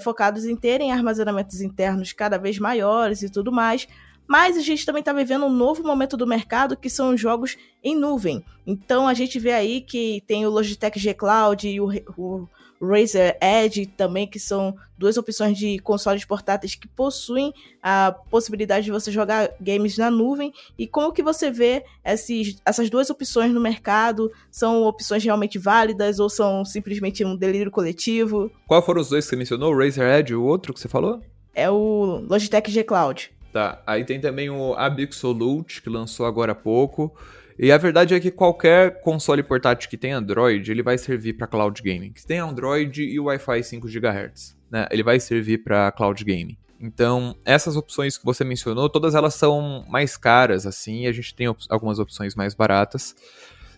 focados em terem armazenamentos internos cada vez maiores e tudo mais. Mas a gente também está vivendo um novo momento do mercado, que são os jogos em nuvem. Então a gente vê aí que tem o Logitech G Cloud e o Razer Edge também, que são duas opções de consoles portáteis que possuem a possibilidade de você jogar games na nuvem. E como que você vê essas duas opções no mercado? São opções realmente válidas ou são simplesmente um delírio coletivo? Qual foram os dois que você mencionou? O Razer Edge e o outro que você falou? É o Logitech G Cloud. Tá, aí tem também o Absolute, que lançou agora há pouco. E a verdade é que qualquer console portátil que tem Android, ele vai servir para cloud gaming. Que tem Android e Wi-Fi 5 GHz, né? Ele vai servir para cloud gaming. Então, essas opções que você mencionou, todas elas são mais caras, assim. A gente tem algumas opções mais baratas.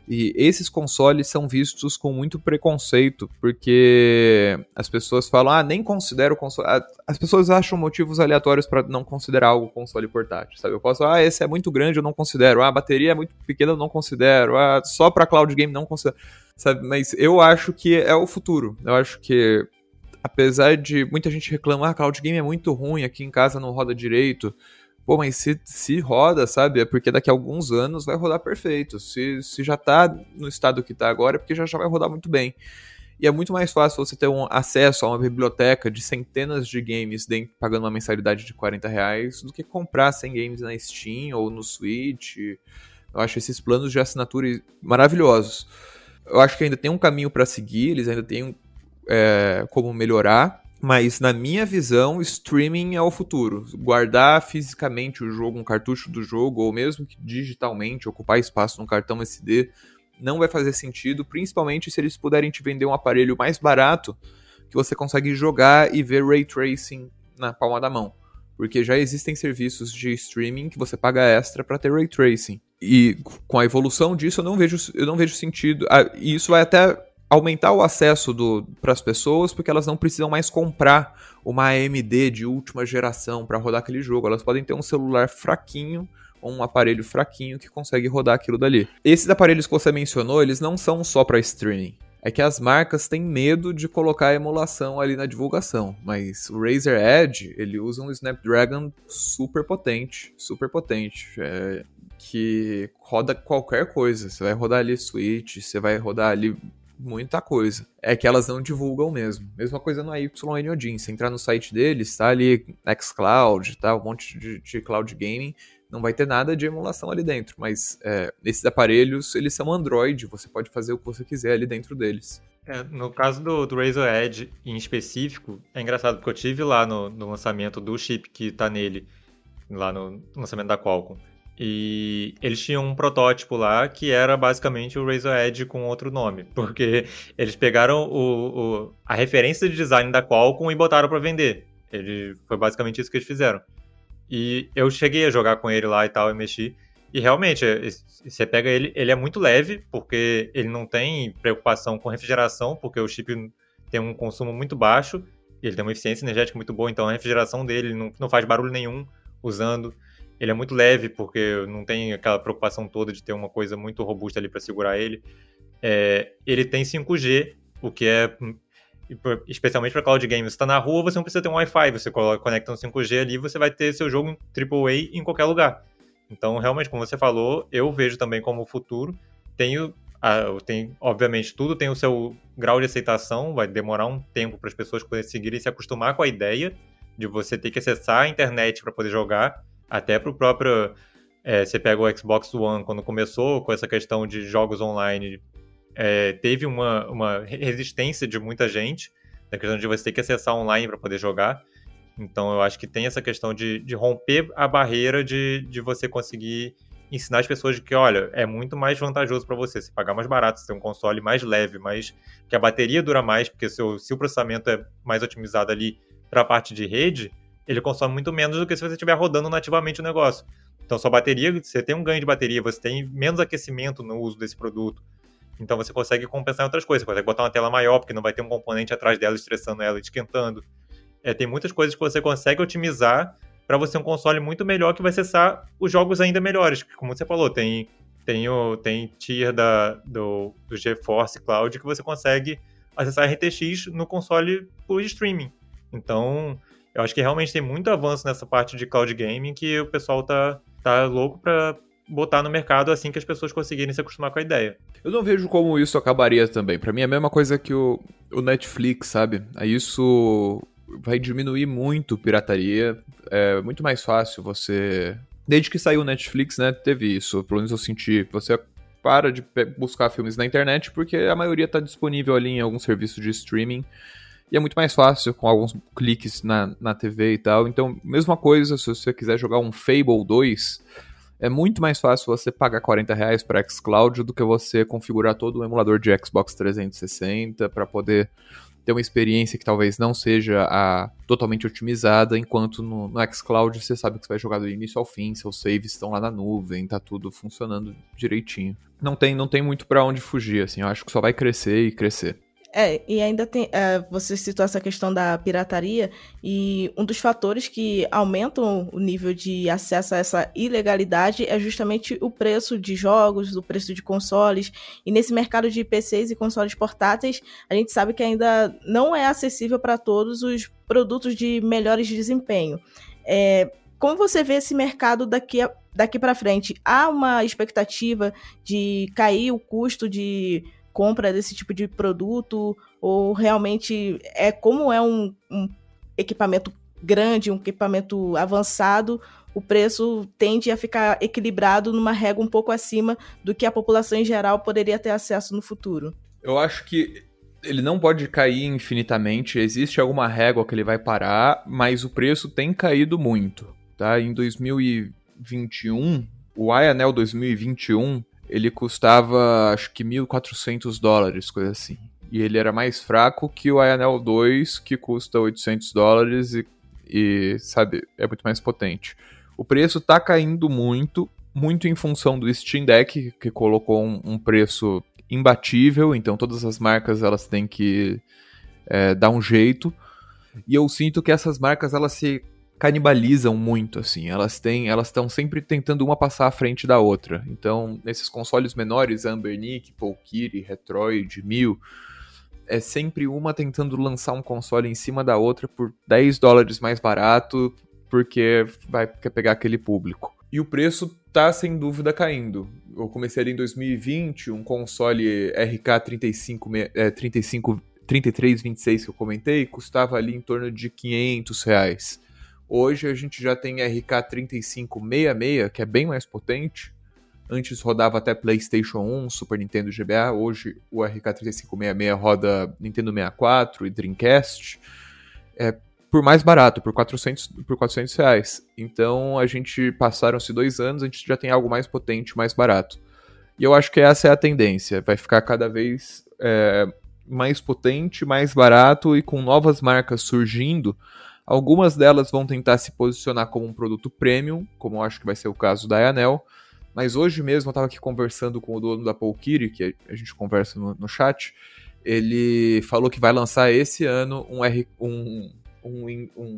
E esses consoles são vistos com muito preconceito, porque as pessoas falam, nem considero o console... As pessoas acham motivos aleatórios para não considerar algo console portátil, sabe? Eu posso, esse é muito grande, eu não considero. A bateria é muito pequena, eu não considero. Só para cloud game, não considero. Sabe? Mas eu acho que é o futuro. Eu acho que, apesar de muita gente reclamar, cloud game é muito ruim, aqui em casa não roda direito... Pô, mas se roda, sabe? É porque daqui a alguns anos vai rodar perfeito. Se já tá no estado que tá agora, é porque já vai rodar muito bem. E é muito mais fácil você ter um acesso a uma biblioteca de centenas de games pagando uma mensalidade de R$40 do que comprar 100 games na Steam ou no Switch. Eu acho esses planos de assinatura maravilhosos. Eu acho que ainda tem um caminho para seguir, eles ainda têm como melhorar. Mas, na minha visão, streaming é o futuro. Guardar fisicamente o jogo, um cartucho do jogo, ou mesmo que digitalmente, ocupar espaço num cartão SD, não vai fazer sentido, principalmente se eles puderem te vender um aparelho mais barato, que você consegue jogar e ver ray tracing na palma da mão. Porque já existem serviços de streaming que você paga extra para ter ray tracing. E com a evolução disso, eu não vejo sentido. E isso vai até... aumentar o acesso para as pessoas, porque elas não precisam mais comprar uma AMD de última geração para rodar aquele jogo. Elas podem ter um celular fraquinho ou um aparelho fraquinho que consegue rodar aquilo dali. Esses aparelhos que você mencionou, eles não são só para streaming. É que as marcas têm medo de colocar a emulação ali na divulgação, mas o Razer Edge, ele usa um Snapdragon super potente, que roda qualquer coisa. Você vai rodar ali Switch, você vai rodar ali... muita coisa. É que elas não divulgam mesmo. Mesma coisa no AYAN Odin. Se entrar no site deles, tá ali xCloud, tá? Um monte de cloud gaming. Não vai ter nada de emulação ali dentro. Mas esses aparelhos, eles são Android. Você pode fazer o que você quiser ali dentro deles. No caso do Razer Edge em específico, é engraçado porque eu tive lá no lançamento do chip que tá nele. Lá no lançamento da Qualcomm. E eles tinham um protótipo lá que era basicamente o Razer Edge com outro nome, porque eles pegaram a referência de design da Qualcomm e botaram pra vender. Foi basicamente isso que eles fizeram. E eu cheguei a jogar com ele lá e tal, e mexi. E realmente, você pega ele é muito leve, porque ele não tem preocupação com refrigeração, porque o chip tem um consumo muito baixo, ele tem uma eficiência energética muito boa, então a refrigeração dele não faz barulho nenhum usando... Ele é muito leve, porque não tem aquela preocupação toda de ter uma coisa muito robusta ali para segurar ele. Ele tem 5G, o que é... especialmente para cloud games. Você tá na rua, você não precisa ter um Wi-Fi. Você conecta um 5G ali, você vai ter seu jogo AAA em qualquer lugar. Então, realmente, como você falou, eu vejo também como o futuro. Obviamente, tudo tem o seu grau de aceitação. Vai demorar um tempo para as pessoas conseguirem se acostumar com a ideia de você ter que acessar a internet para poder jogar. Até pro próprio... você pega o Xbox One, quando começou com essa questão de jogos online, teve uma resistência de muita gente, na questão de você ter que acessar online para poder jogar. Então eu acho que tem essa questão de romper a barreira de você conseguir ensinar as pessoas de que, olha, é muito mais vantajoso para você se pagar mais barato, se ter um console mais leve, mas que a bateria dura mais, porque se o processamento é mais otimizado ali para a parte de rede, ele consome muito menos do que se você estiver rodando nativamente o negócio. Então, sua bateria, você tem um ganho de bateria, você tem menos aquecimento no uso desse produto. Então você consegue compensar em outras coisas. Você consegue botar uma tela maior, porque não vai ter um componente atrás dela estressando ela, esquentando. Tem muitas coisas que você consegue otimizar para você ter um console muito melhor, que vai acessar os jogos ainda melhores. Como você falou, tem tier do GeForce Cloud que você consegue acessar RTX no console por streaming. Então, eu acho que realmente tem muito avanço nessa parte de cloud gaming que o pessoal tá louco para botar no mercado assim que as pessoas conseguirem se acostumar com a ideia. Eu não vejo como isso acabaria também. Para mim é a mesma coisa que o Netflix, sabe? Aí isso vai diminuir muito pirataria. É muito mais fácil você... Desde que saiu o Netflix, né, teve isso. Pelo menos eu senti. Você para de buscar filmes na internet porque a maioria tá disponível ali em algum serviço de streaming. E é muito mais fácil com alguns cliques na TV e tal. Então, mesma coisa, se você quiser jogar um Fable 2... É muito mais fácil você pagar R$40 para xCloud do que você configurar todo o emulador de Xbox 360 para poder ter uma experiência que talvez não seja totalmente otimizada, enquanto no xCloud você sabe que você vai jogar do início ao fim, seus saves estão lá na nuvem, tá tudo funcionando direitinho. Não tem muito para onde fugir, assim, eu acho que só vai crescer e crescer. E ainda tem... você citou essa questão da pirataria, e um dos fatores que aumentam o nível de acesso a essa ilegalidade é justamente o preço de jogos, o preço de consoles, e nesse mercado de PCs e consoles portáteis, a gente sabe que ainda não é acessível para todos os produtos de melhores desempenho. Como você vê esse mercado daqui para frente? Há uma expectativa de cair o custo de... compra desse tipo de produto, ou realmente como é um equipamento grande, um equipamento avançado, o preço tende a ficar equilibrado numa régua um pouco acima do que a população em geral poderia ter acesso no futuro? Eu acho que ele não pode cair infinitamente, existe alguma régua que ele vai parar, mas o preço tem caído muito, tá? Em 2021, o AYANEO 2021, ele custava, acho que $1.400, coisa assim. E ele era mais fraco que o AYANEO 2, que custa $800 e, sabe, é muito mais potente. O preço tá caindo muito, muito em função do Steam Deck, que colocou um preço imbatível, então todas as marcas elas têm que dar um jeito. E eu sinto que essas marcas, elas se... canibalizam muito, assim, elas estão sempre tentando uma passar à frente da outra. Então, nesses consoles menores, Anbernic, Polkiri, Retroid, 1000, é sempre uma tentando lançar um console em cima da outra por $10 mais barato, porque quer pegar aquele público. E o preço tá, sem dúvida, caindo. Eu comecei ali em 2020, um console RK 3326 que eu comentei, custava ali em torno de R$500. Hoje a gente já tem RK 3566, que é bem mais potente. Antes rodava até PlayStation 1, Super Nintendo e GBA. Hoje o RK 3566 roda Nintendo 64 e Dreamcast. Por mais barato, por R$400. Então a gente passaram-se 2 anos, a gente já tem algo mais potente, mais barato. E eu acho que essa é a tendência. Vai ficar cada vez mais potente, mais barato e com novas marcas surgindo. Algumas delas vão tentar se posicionar como um produto premium, como eu acho que vai ser o caso da AYANEO, mas hoje mesmo eu estava aqui conversando com o dono da Polkiri, que a gente conversa no chat, ele falou que vai lançar esse ano um AMD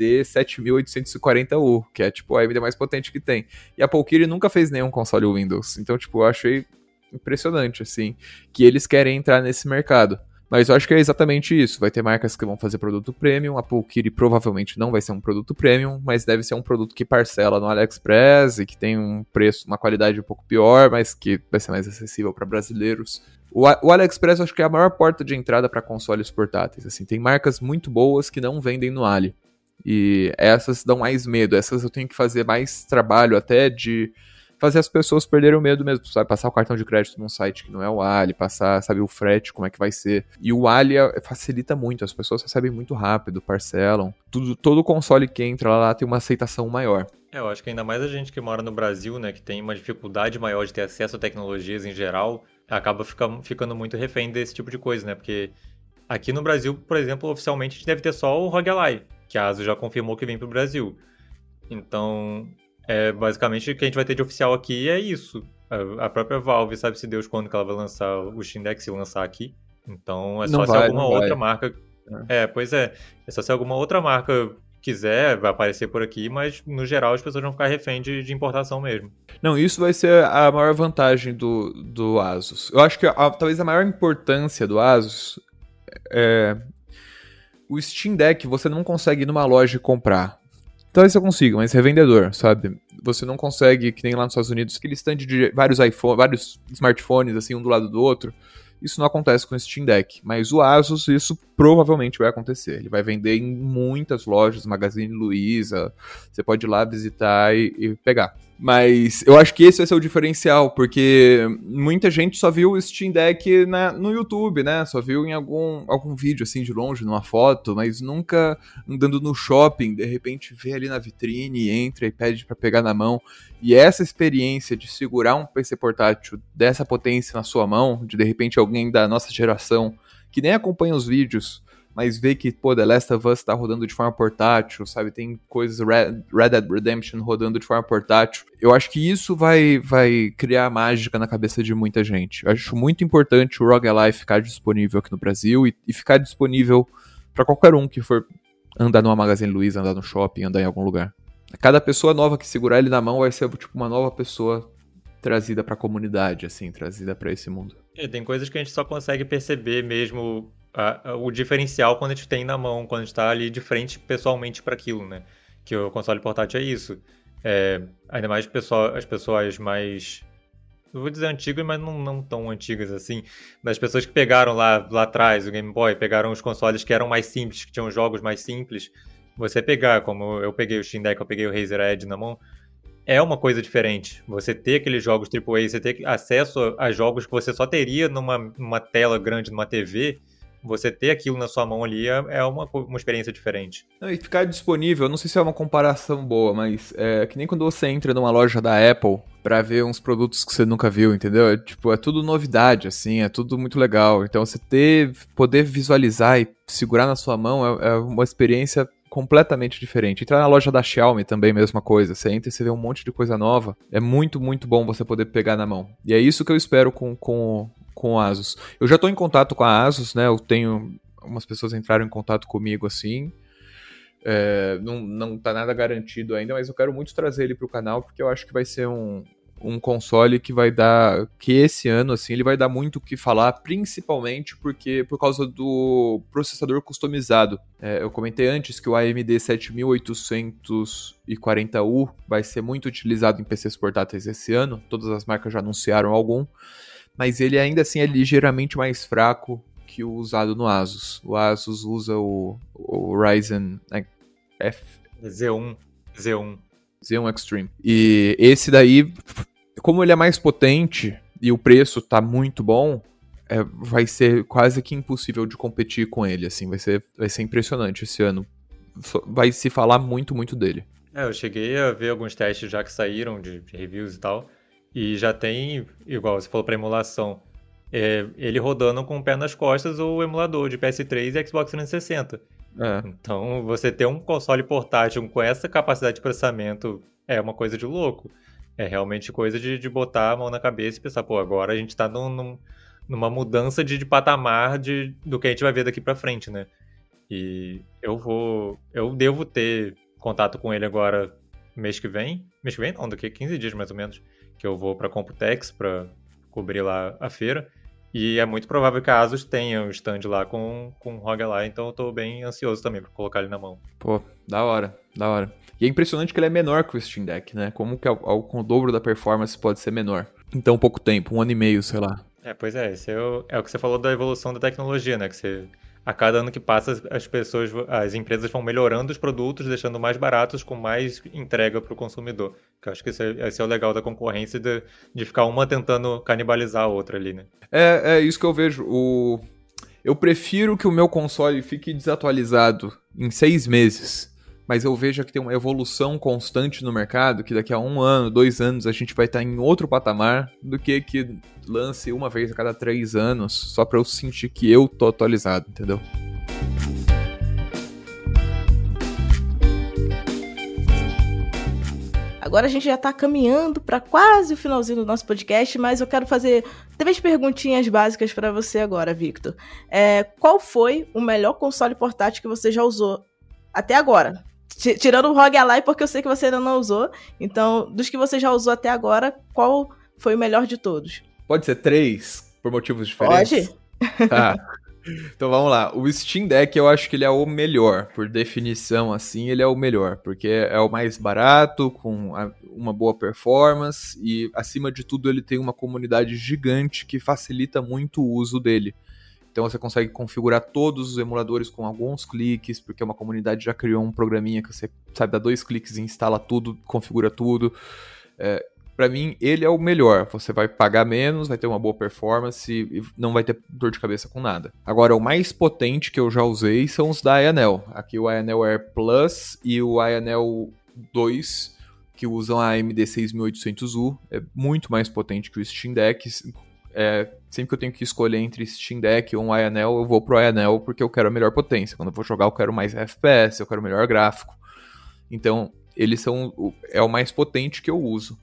7840U, que é tipo a AMD mais potente que tem. E a Polkiri nunca fez nenhum console Windows, então tipo, eu achei impressionante assim, que eles querem entrar nesse mercado. Mas eu acho que é exatamente isso. Vai ter marcas que vão fazer produto premium. A Polkiri provavelmente não vai ser um produto premium, mas deve ser um produto que parcela no AliExpress e que tem um preço, uma qualidade um pouco pior, mas que vai ser mais acessível para brasileiros. O AliExpress eu acho que é a maior porta de entrada para consoles portáteis. Assim, tem marcas muito boas que não vendem no Ali. E essas dão mais medo. Essas eu tenho que fazer mais trabalho até de... fazer as pessoas perderem o medo mesmo, sabe? Passar o cartão de crédito num site que não é o Ali, passar, sabe, o frete, como é que vai ser. E o Ali facilita muito, as pessoas recebem muito rápido, parcelam. Todo console que entra lá tem uma aceitação maior. Eu acho que ainda mais a gente que mora no Brasil, né, que tem uma dificuldade maior de ter acesso a tecnologias em geral, acaba ficando muito refém desse tipo de coisa, né? Porque aqui no Brasil, por exemplo, oficialmente a gente deve ter só o Rog Ally, que a Asus já confirmou que vem pro Brasil. Então... basicamente, o que a gente vai ter de oficial aqui é isso. A própria Valve sabe-se Deus quando que ela vai lançar o Steam Deck, se lançar aqui. Então é só se alguma outra marca... É, pois é. É só se alguma outra marca quiser, vai aparecer por aqui, mas no geral as pessoas vão ficar refém de importação mesmo. Não, isso vai ser a maior vantagem do Asus. Eu acho que talvez a maior importância do Asus é... O Steam Deck você não consegue ir numa loja e comprar. Talvez você consiga, mas revendedor, sabe? Você não consegue, que nem lá nos Estados Unidos, aquele stand de vários smartphones, assim, um do lado do outro. Isso não acontece com o Steam Deck. Mas o Asus, isso provavelmente vai acontecer. Ele vai vender em muitas lojas, Magazine Luiza. Você pode ir lá visitar e pegar. Mas eu acho que esse vai ser o diferencial, porque muita gente só viu o Steam Deck no YouTube, né? Só viu em algum vídeo, assim, de longe, numa foto, mas nunca andando no shopping, de repente vê ali na vitrine, entra e pede pra pegar na mão. E essa experiência de segurar um PC portátil dessa potência na sua mão, de repente alguém da nossa geração, que nem acompanha os vídeos, mas vê que, pô, The Last of Us tá rodando de forma portátil, sabe? Tem coisas, Red Dead Redemption rodando de forma portátil. Eu acho que isso vai criar mágica na cabeça de muita gente. Eu acho muito importante o ROG Ally ficar disponível aqui no Brasil e ficar disponível pra qualquer um que for andar numa Magazine Luiza, andar no shopping, andar em algum lugar. Cada pessoa nova que segurar ele na mão vai ser, tipo, uma nova pessoa trazida pra comunidade, assim, trazida pra esse mundo. É, tem coisas que a gente só consegue perceber mesmo... o diferencial quando a gente tem na mão, quando a gente tá ali de frente pessoalmente para aquilo, né? Que o console portátil é isso. É, ainda mais as pessoas mais... Eu vou dizer antigas, mas não tão antigas assim. Das pessoas que pegaram lá atrás o Game Boy, pegaram os consoles que eram mais simples, que tinham jogos mais simples. Você pegar, como eu peguei o Steam Deck, eu peguei o Razer Edge na mão, é uma coisa diferente. Você ter aqueles jogos AAA, você ter acesso a jogos que você só teria numa tela grande, numa TV... Você ter aquilo na sua mão ali é uma experiência diferente. Não, e ficar disponível, não sei se é uma comparação boa, mas é que nem quando você entra numa loja da Apple pra ver uns produtos que você nunca viu, entendeu? É, tipo, é tudo novidade, assim, é tudo muito legal. Então você poder visualizar e segurar na sua mão é uma experiência completamente diferente. Entrar na loja da Xiaomi também, mesma coisa. Você entra e você vê um monte de coisa nova. É muito, muito bom você poder pegar na mão. E é isso que eu espero com a Asus. Eu já estou em contato com a Asus, né? Eu tenho... Umas pessoas entraram em contato comigo, assim. É, não tá nada garantido ainda, mas eu quero muito trazer ele pro canal, porque eu acho que vai ser um console que vai dar... Que esse ano, assim, ele vai dar muito o que falar, principalmente por causa do processador customizado. É, eu comentei antes que o AMD 7840U vai ser muito utilizado em PCs portáteis esse ano. Todas as marcas já anunciaram algum. Mas ele ainda assim é ligeiramente mais fraco que o usado no Asus. O Asus usa o Ryzen Z1 Extreme. E esse daí, como ele é mais potente e o preço tá muito bom, vai ser quase que impossível de competir com ele, assim. Vai ser impressionante esse ano. Vai se falar muito, muito dele. É, eu cheguei a ver alguns testes já que saíram de reviews e tal. E já tem, igual você falou para emulação, ele rodando com o pé nas costas o emulador de PS3 e Xbox 360. É. Então, você ter um console portátil com essa capacidade de processamento é uma coisa de louco. É realmente coisa de botar a mão na cabeça e pensar, pô, agora a gente tá numa mudança de patamar do que a gente vai ver daqui para frente, né? E eu devo ter contato com ele agora mês que vem não, daqui a 15 dias mais ou menos, que eu vou para a Computex para cobrir lá a feira, e é muito provável que a Asus tenha um stand lá com o ROG Ally, então eu tô bem ansioso também para colocar ele na mão. Pô, da hora. E é impressionante que ele é menor que o Steam Deck, né? Como que com o dobro da performance pode ser menor em tão pouco tempo, 1 ano e meio, sei lá. É, pois é, esse é o que você falou da evolução da tecnologia, né? Que você... A cada ano que passa, as empresas vão melhorando os produtos, deixando mais baratos, com mais entrega para o consumidor. Que eu acho que esse é o legal da concorrência, de ficar uma tentando canibalizar a outra ali, né? É isso que eu vejo. Eu prefiro que o meu console fique desatualizado em 6 meses, mas eu vejo que tem uma evolução constante no mercado, que daqui a 1 ano, 2 anos a gente vai estar em outro patamar, do que lance uma vez a cada 3 anos, só para eu sentir que eu tô atualizado, entendeu? Agora a gente já tá caminhando para quase o finalzinho do nosso podcast, mas eu quero fazer 3 perguntinhas básicas para você agora, Victor. Qual foi o melhor console portátil que você já usou até agora? Tirando o ROG Ally, porque eu sei que você ainda não usou. Então, dos que você já usou até agora, qual foi o melhor de todos? Pode ser 3, por motivos diferentes? Pode. Tá. Então vamos lá, o Steam Deck eu acho que ele é o melhor, por definição assim, ele é o melhor, porque é o mais barato, com uma boa performance e acima de tudo ele tem uma comunidade gigante que facilita muito o uso dele. Então você consegue configurar todos os emuladores com alguns cliques, porque uma comunidade já criou um programinha que você sabe, dá 2 cliques e instala tudo, configura tudo. Pra mim, ele é o melhor. Você vai pagar menos, vai ter uma boa performance e não vai ter dor de cabeça com nada. Agora, o mais potente que eu já usei são os da AYANEO. Aqui o AYANEO Air Plus e o AYANEO 2, que usam a AMD 6800U. É muito mais potente que o Steam Deck. Sempre que eu tenho que escolher entre Steam Deck ou um AYANEO, eu vou pro AYANEO porque eu quero a melhor potência. Quando eu vou jogar, eu quero mais FPS, eu quero o melhor gráfico. Então, eles são o mais potente que eu uso.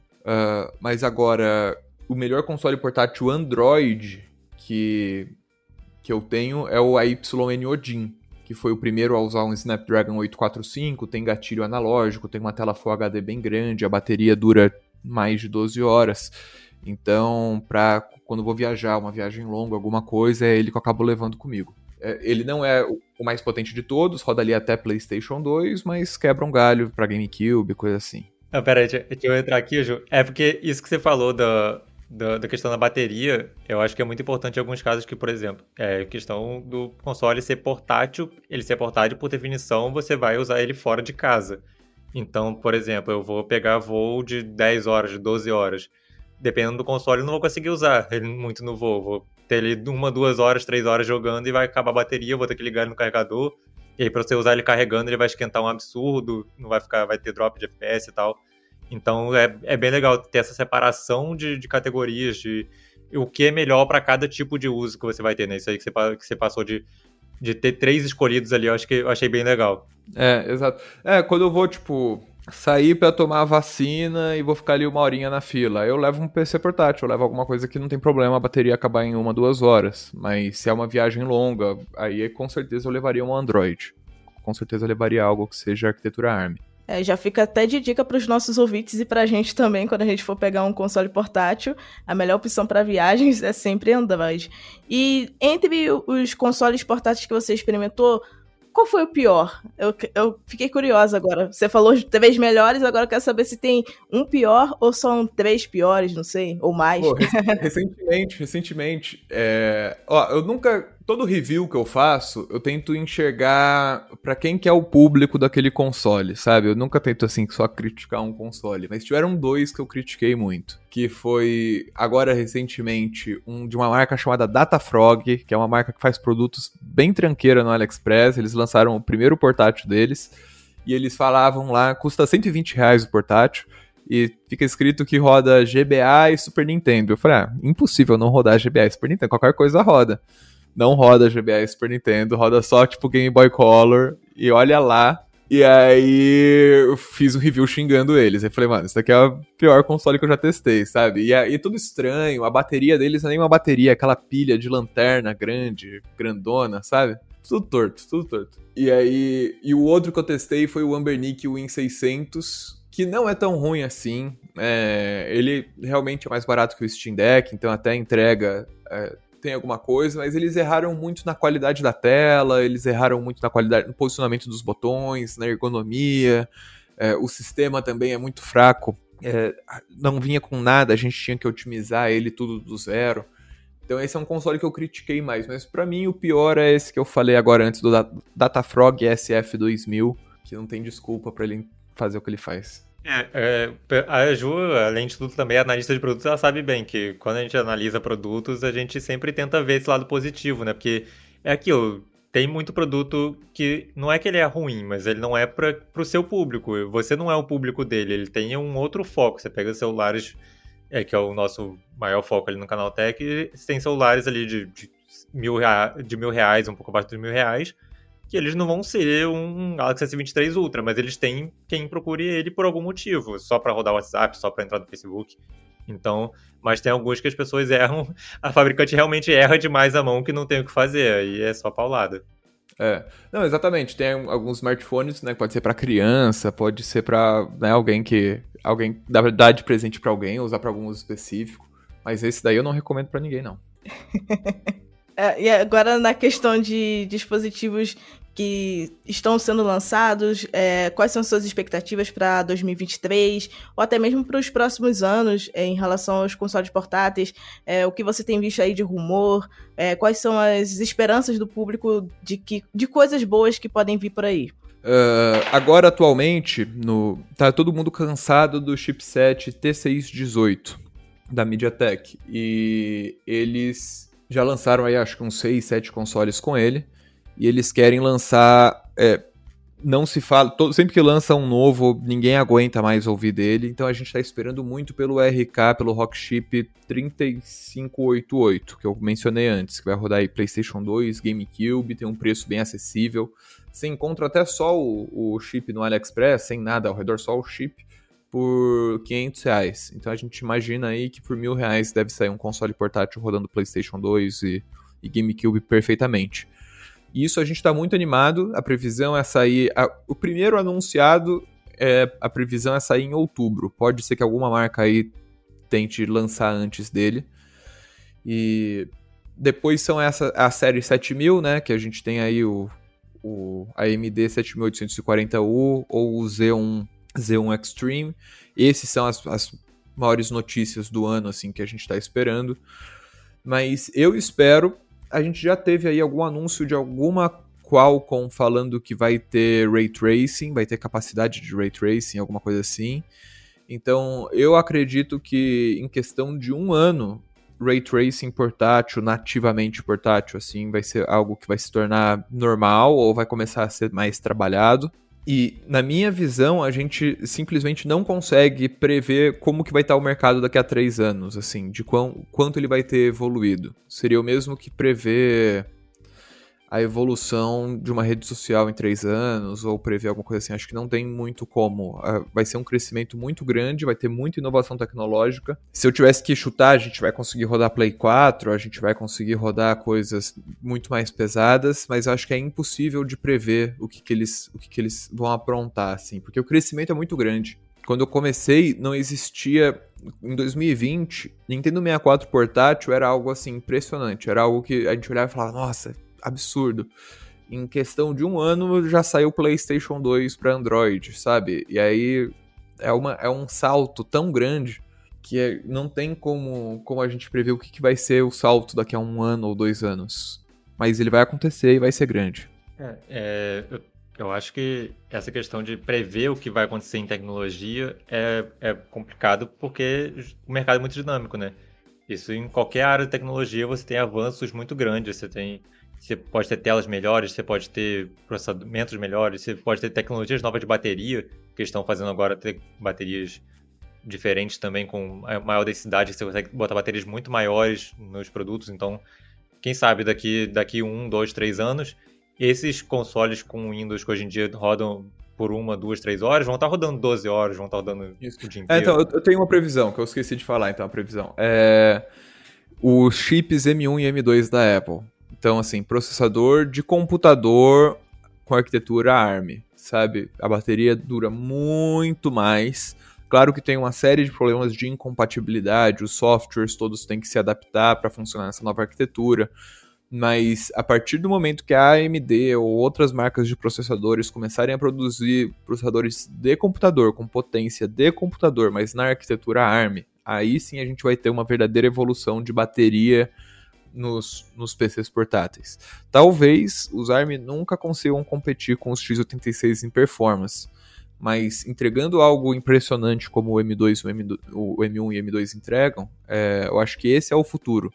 Mas agora, o melhor console portátil Android que eu tenho é o AYN Odin, que foi o primeiro a usar um Snapdragon 845, tem gatilho analógico, tem uma tela Full HD bem grande, a bateria dura mais de 12 horas. Então, para quando eu vou viajar, uma viagem longa, alguma coisa, é ele que eu acabo levando comigo. Ele não é o mais potente de todos, roda ali até PlayStation 2, mas quebra um galho para GameCube, coisa assim. Não, peraí, deixa eu entrar aqui, Ju. É porque isso que você falou da questão da bateria, eu acho que é muito importante em alguns casos que, por exemplo, a questão do console ser portátil, ele ser portátil, por definição, você vai usar ele fora de casa. Então, por exemplo, eu vou pegar voo de 10 horas, de 12 horas. Dependendo do console, eu não vou conseguir usar ele muito no voo. Vou ter ele 1, 2 horas, 3 horas jogando e vai acabar a bateria, eu vou ter que ligar ele no carregador. E aí, pra você usar ele carregando, ele vai esquentar um absurdo, não vai ficar, vai ter drop de FPS e tal. Então, é bem legal ter essa separação de categorias, de o que é melhor para cada tipo de uso que você vai ter, né? Isso aí que você passou de ter 3 escolhidos ali, eu achei bem legal. Exato. Quando eu vou, sair pra tomar a vacina e vou ficar ali 1 horinha na fila, eu levo um PC portátil, eu levo alguma coisa que não tem problema a bateria acabar em 1, 2 horas. Mas se é uma viagem longa, aí com certeza eu levaria um Android. Com certeza eu levaria algo que seja arquitetura ARM. Já fica até de dica para os nossos ouvintes e para a gente também, quando a gente for pegar um console portátil, a melhor opção para viagens é sempre Android. E entre os consoles portáteis que você experimentou, qual foi o pior? Eu fiquei curiosa agora. Você falou de 3 melhores, agora eu quero saber se tem um pior ou são 3 piores, não sei, ou mais. Pô, recentemente. Eu nunca... Todo review que eu faço, eu tento enxergar pra quem que é o público daquele console, sabe? Eu nunca tento, assim, só criticar um console. Mas tiveram 2 que eu critiquei muito. Que foi, agora, recentemente, de uma marca chamada Datafrog, que é uma marca que faz produtos bem tranqueira no AliExpress. Eles lançaram o primeiro portátil deles. E eles falavam lá, custa R$120 o portátil. E fica escrito que roda GBA e Super Nintendo. Eu falei, impossível não rodar GBA e Super Nintendo. Qualquer coisa roda. Não roda GBA e Super Nintendo, roda só, Game Boy Color, e olha lá. E aí, eu fiz um review xingando eles. Eu falei, mano, isso daqui é o pior console que eu já testei, sabe? E aí, tudo estranho, a bateria deles não é nem uma bateria, é aquela pilha de lanterna grande, grandona, sabe? Tudo torto. E o outro que eu testei foi o Anbernic Win 600, que não é tão ruim assim. Ele realmente é mais barato que o Steam Deck, então até entrega... tem alguma coisa, mas eles erraram muito na qualidade da tela, eles erraram muito na qualidade, no posicionamento dos botões, na ergonomia, o sistema também é muito fraco, não vinha com nada, a gente tinha que otimizar ele tudo do zero. Então esse é um console que eu critiquei mais, mas pra mim o pior é esse que eu falei agora antes, do Datafrog SF2000, que não tem desculpa pra ele fazer o que ele faz. A Ju, além de tudo, também é analista de produtos, ela sabe bem que quando a gente analisa produtos, a gente sempre tenta ver esse lado positivo, né? Porque é aquilo, tem muito produto que não é que ele é ruim, mas ele não é para o seu público, você não é o público dele, ele tem um outro foco, você pega celulares, que é o nosso maior foco ali no Canaltech, e tem celulares ali de R$1.000, um pouco abaixo de R$1.000, que eles não vão ser um Galaxy S23 Ultra, mas eles têm quem procure ele por algum motivo, só para rodar o WhatsApp, só para entrar no Facebook. Então, mas tem alguns que as pessoas erram, a fabricante realmente erra demais a mão que não tem o que fazer, aí é só paulada. É, não, exatamente, tem alguns smartphones, né, que pode ser pra criança, pode ser pra, né, alguém dá de presente pra alguém, usar pra algum uso específico, mas esse daí eu não recomendo pra ninguém, não. E agora na questão de dispositivos que estão sendo lançados, quais são suas expectativas para 2023, ou até mesmo para os próximos anos, em relação aos consoles portáteis, o que você tem visto aí de rumor, quais são as esperanças do público de coisas boas que podem vir por aí? Agora, atualmente, tá todo mundo cansado do chipset T618 da MediaTek, e eles já lançaram aí, acho que uns 6, 7 consoles com ele, e eles querem lançar, não se fala, sempre que lança um novo, ninguém aguenta mais ouvir dele, então a gente está esperando muito pelo RK, pelo Rockchip 3588, que eu mencionei antes, que vai rodar aí PlayStation 2, GameCube, tem um preço bem acessível, você encontra até só o chip no AliExpress, sem nada ao redor, só o chip, por R$500, então a gente imagina aí que por R$1.000 deve sair um console portátil rodando PlayStation 2 e GameCube perfeitamente. E isso a gente está muito animado, a previsão é sair, o primeiro anunciado, a previsão é sair em outubro, pode ser que alguma marca aí tente lançar antes dele, e depois são a série 7000, né, que a gente tem aí o AMD 7840U ou o Z1 Extreme, esses são as maiores notícias do ano, assim, que a gente está esperando, mas eu espero. A gente já teve aí algum anúncio de alguma Qualcomm falando que vai ter Ray Tracing, vai ter capacidade de Ray Tracing, alguma coisa assim. Então, eu acredito que em questão de um ano, Ray Tracing portátil, nativamente portátil, assim, vai ser algo que vai se tornar normal ou vai começar a ser mais trabalhado. E, na minha visão, a gente simplesmente não consegue prever como que vai estar o mercado daqui a 3 anos, assim, de quanto ele vai ter evoluído. Seria o mesmo que prever a evolução de uma rede social em 3 anos, ou prever alguma coisa assim. Acho que não tem muito como. Vai ser um crescimento muito grande, vai ter muita inovação tecnológica. Se eu tivesse que chutar, a gente vai conseguir rodar Play 4, a gente vai conseguir rodar coisas muito mais pesadas, mas eu acho que é impossível de prever o que eles vão aprontar, assim, porque o crescimento é muito grande. Quando eu comecei, não existia. Em 2020, Nintendo 64 portátil era algo assim impressionante, era algo que a gente olhava e falava, nossa, absurdo. Em questão de um ano já saiu o PlayStation 2 para Android, sabe? E aí é um salto tão grande que não tem como a gente prever o que vai ser o salto daqui a 1 ano ou 2 anos. Mas ele vai acontecer e vai ser grande. Eu acho que essa questão de prever o que vai acontecer em tecnologia é complicado porque o mercado é muito dinâmico, né? Isso em qualquer área de tecnologia você tem avanços muito grandes, você pode ter telas melhores, você pode ter processamentos melhores, você pode ter tecnologias novas de bateria, que estão fazendo agora ter baterias diferentes também, com maior densidade, você consegue botar baterias muito maiores nos produtos, então, quem sabe daqui 1, 2, 3 anos, esses consoles com Windows que hoje em dia rodam por 1, 2, 3 horas, vão estar rodando 12 horas, vão estar rodando isso o dia inteiro. Então, eu tenho uma previsão, que eu esqueci de falar, então, a previsão. Os chips M1 e M2 da Apple. Então, assim, processador de computador com arquitetura ARM, sabe? A bateria dura muito mais. Claro que tem uma série de problemas de incompatibilidade, os softwares todos têm que se adaptar para funcionar nessa nova arquitetura, mas a partir do momento que a AMD ou outras marcas de processadores começarem a produzir processadores de computador, com potência de computador, mas na arquitetura ARM, aí sim a gente vai ter uma verdadeira evolução de bateria nos PCs portáteis. Talvez os ARM nunca consigam competir com os x86 em performance, mas entregando algo impressionante como o M2, o M1 e M2 entregam, eu acho que esse é o futuro,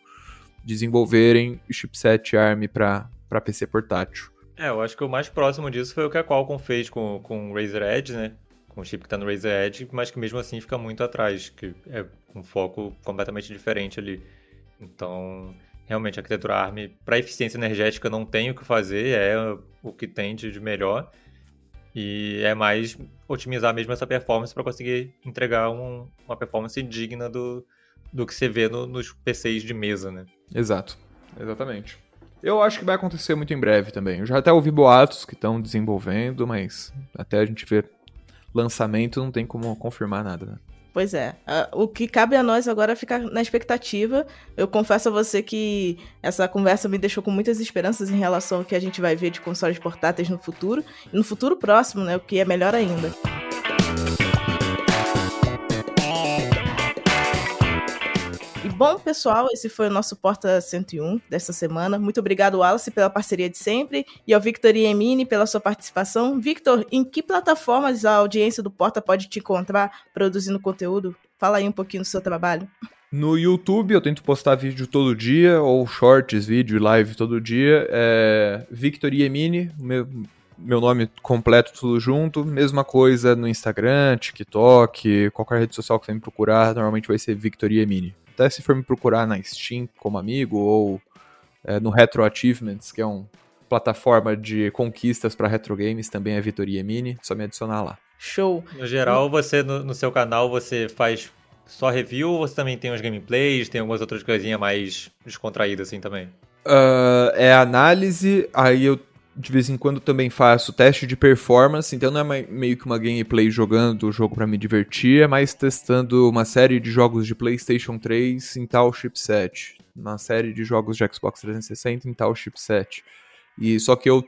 desenvolverem chipset ARM para PC portátil. Eu acho que o mais próximo disso foi o que a Qualcomm fez com o Razer Edge, né? Com o chip que está no Razer Edge, mas que mesmo assim fica muito atrás, que é um foco completamente diferente ali. Então, realmente a arquitetura ARM, para eficiência energética, não tem o que fazer, é o que tem de melhor. E é mais otimizar mesmo essa performance para conseguir entregar uma performance digna do que você vê nos PCs de mesa, né? Exato, exatamente. Eu acho que vai acontecer muito em breve também. Eu já até ouvi boatos que estão desenvolvendo, mas até a gente ver lançamento não tem como confirmar nada, né? Pois é. O que cabe a nós agora é ficar na expectativa. Eu confesso a você que essa conversa me deixou com muitas esperanças em relação ao que a gente vai ver de consoles portáteis no futuro. E no futuro próximo, né? O que é melhor ainda. E bom, pessoal, esse foi o nosso Porta 101 desta semana. Muito obrigado, Wallace, pela parceria de sempre, e ao Victor Iemini pela sua participação. Victor, em que plataformas a audiência do Porta pode te encontrar produzindo conteúdo? Fala aí um pouquinho do seu trabalho. No YouTube eu tento postar vídeo todo dia, ou shorts, vídeo, live todo dia. Victor Iemini, meu nome completo, tudo junto. Mesma coisa no Instagram, TikTok, qualquer rede social que você me procurar, normalmente vai ser Victor Iemini. Até se for me procurar na Steam como amigo, ou no Retro Achievements, que é uma plataforma de conquistas para retro games, também é Victor Iemini, só me adicionar lá. Show! No geral, você no seu canal, você faz só review, ou você também tem uns gameplays, tem algumas outras coisinhas mais descontraídas assim também? É análise, aí eu de vez em quando também faço teste de performance, então não é meio que uma gameplay jogando o jogo pra me divertir, é mais testando uma série de jogos de PlayStation 3 em tal chipset, uma série de jogos de Xbox 360 em tal chipset. E só que eu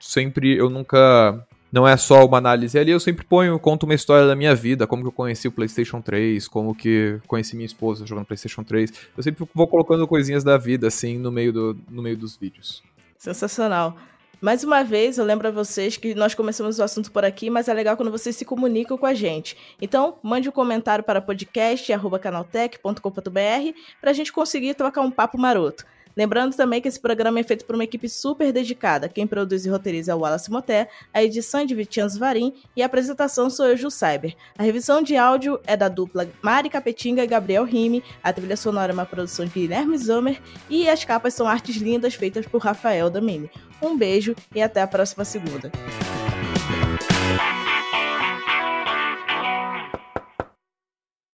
nunca... Não é só uma análise ali, eu sempre conto uma história da minha vida, como que eu conheci o PlayStation 3, como que conheci minha esposa jogando PlayStation 3. Eu sempre vou colocando coisinhas da vida, assim, no meio dos vídeos. Sensacional. Mais uma vez, eu lembro a vocês que nós começamos o assunto por aqui, mas é legal quando vocês se comunicam com a gente. Então, mande um comentário para podcast@canaltech.com.br para a gente conseguir trocar um papo maroto. Lembrando também que esse programa é feito por uma equipe super dedicada. Quem produz e roteiriza é o Wallace Motté, a edição é de Vitianzo Varim e a apresentação sou eu, JuCyber. A revisão de áudio é da dupla Mari Capetinga e Gabriel Rimi, a trilha sonora é uma produção de Guilherme Zomer e as capas são artes lindas feitas por Rafael Damini. Um beijo e até a próxima segunda.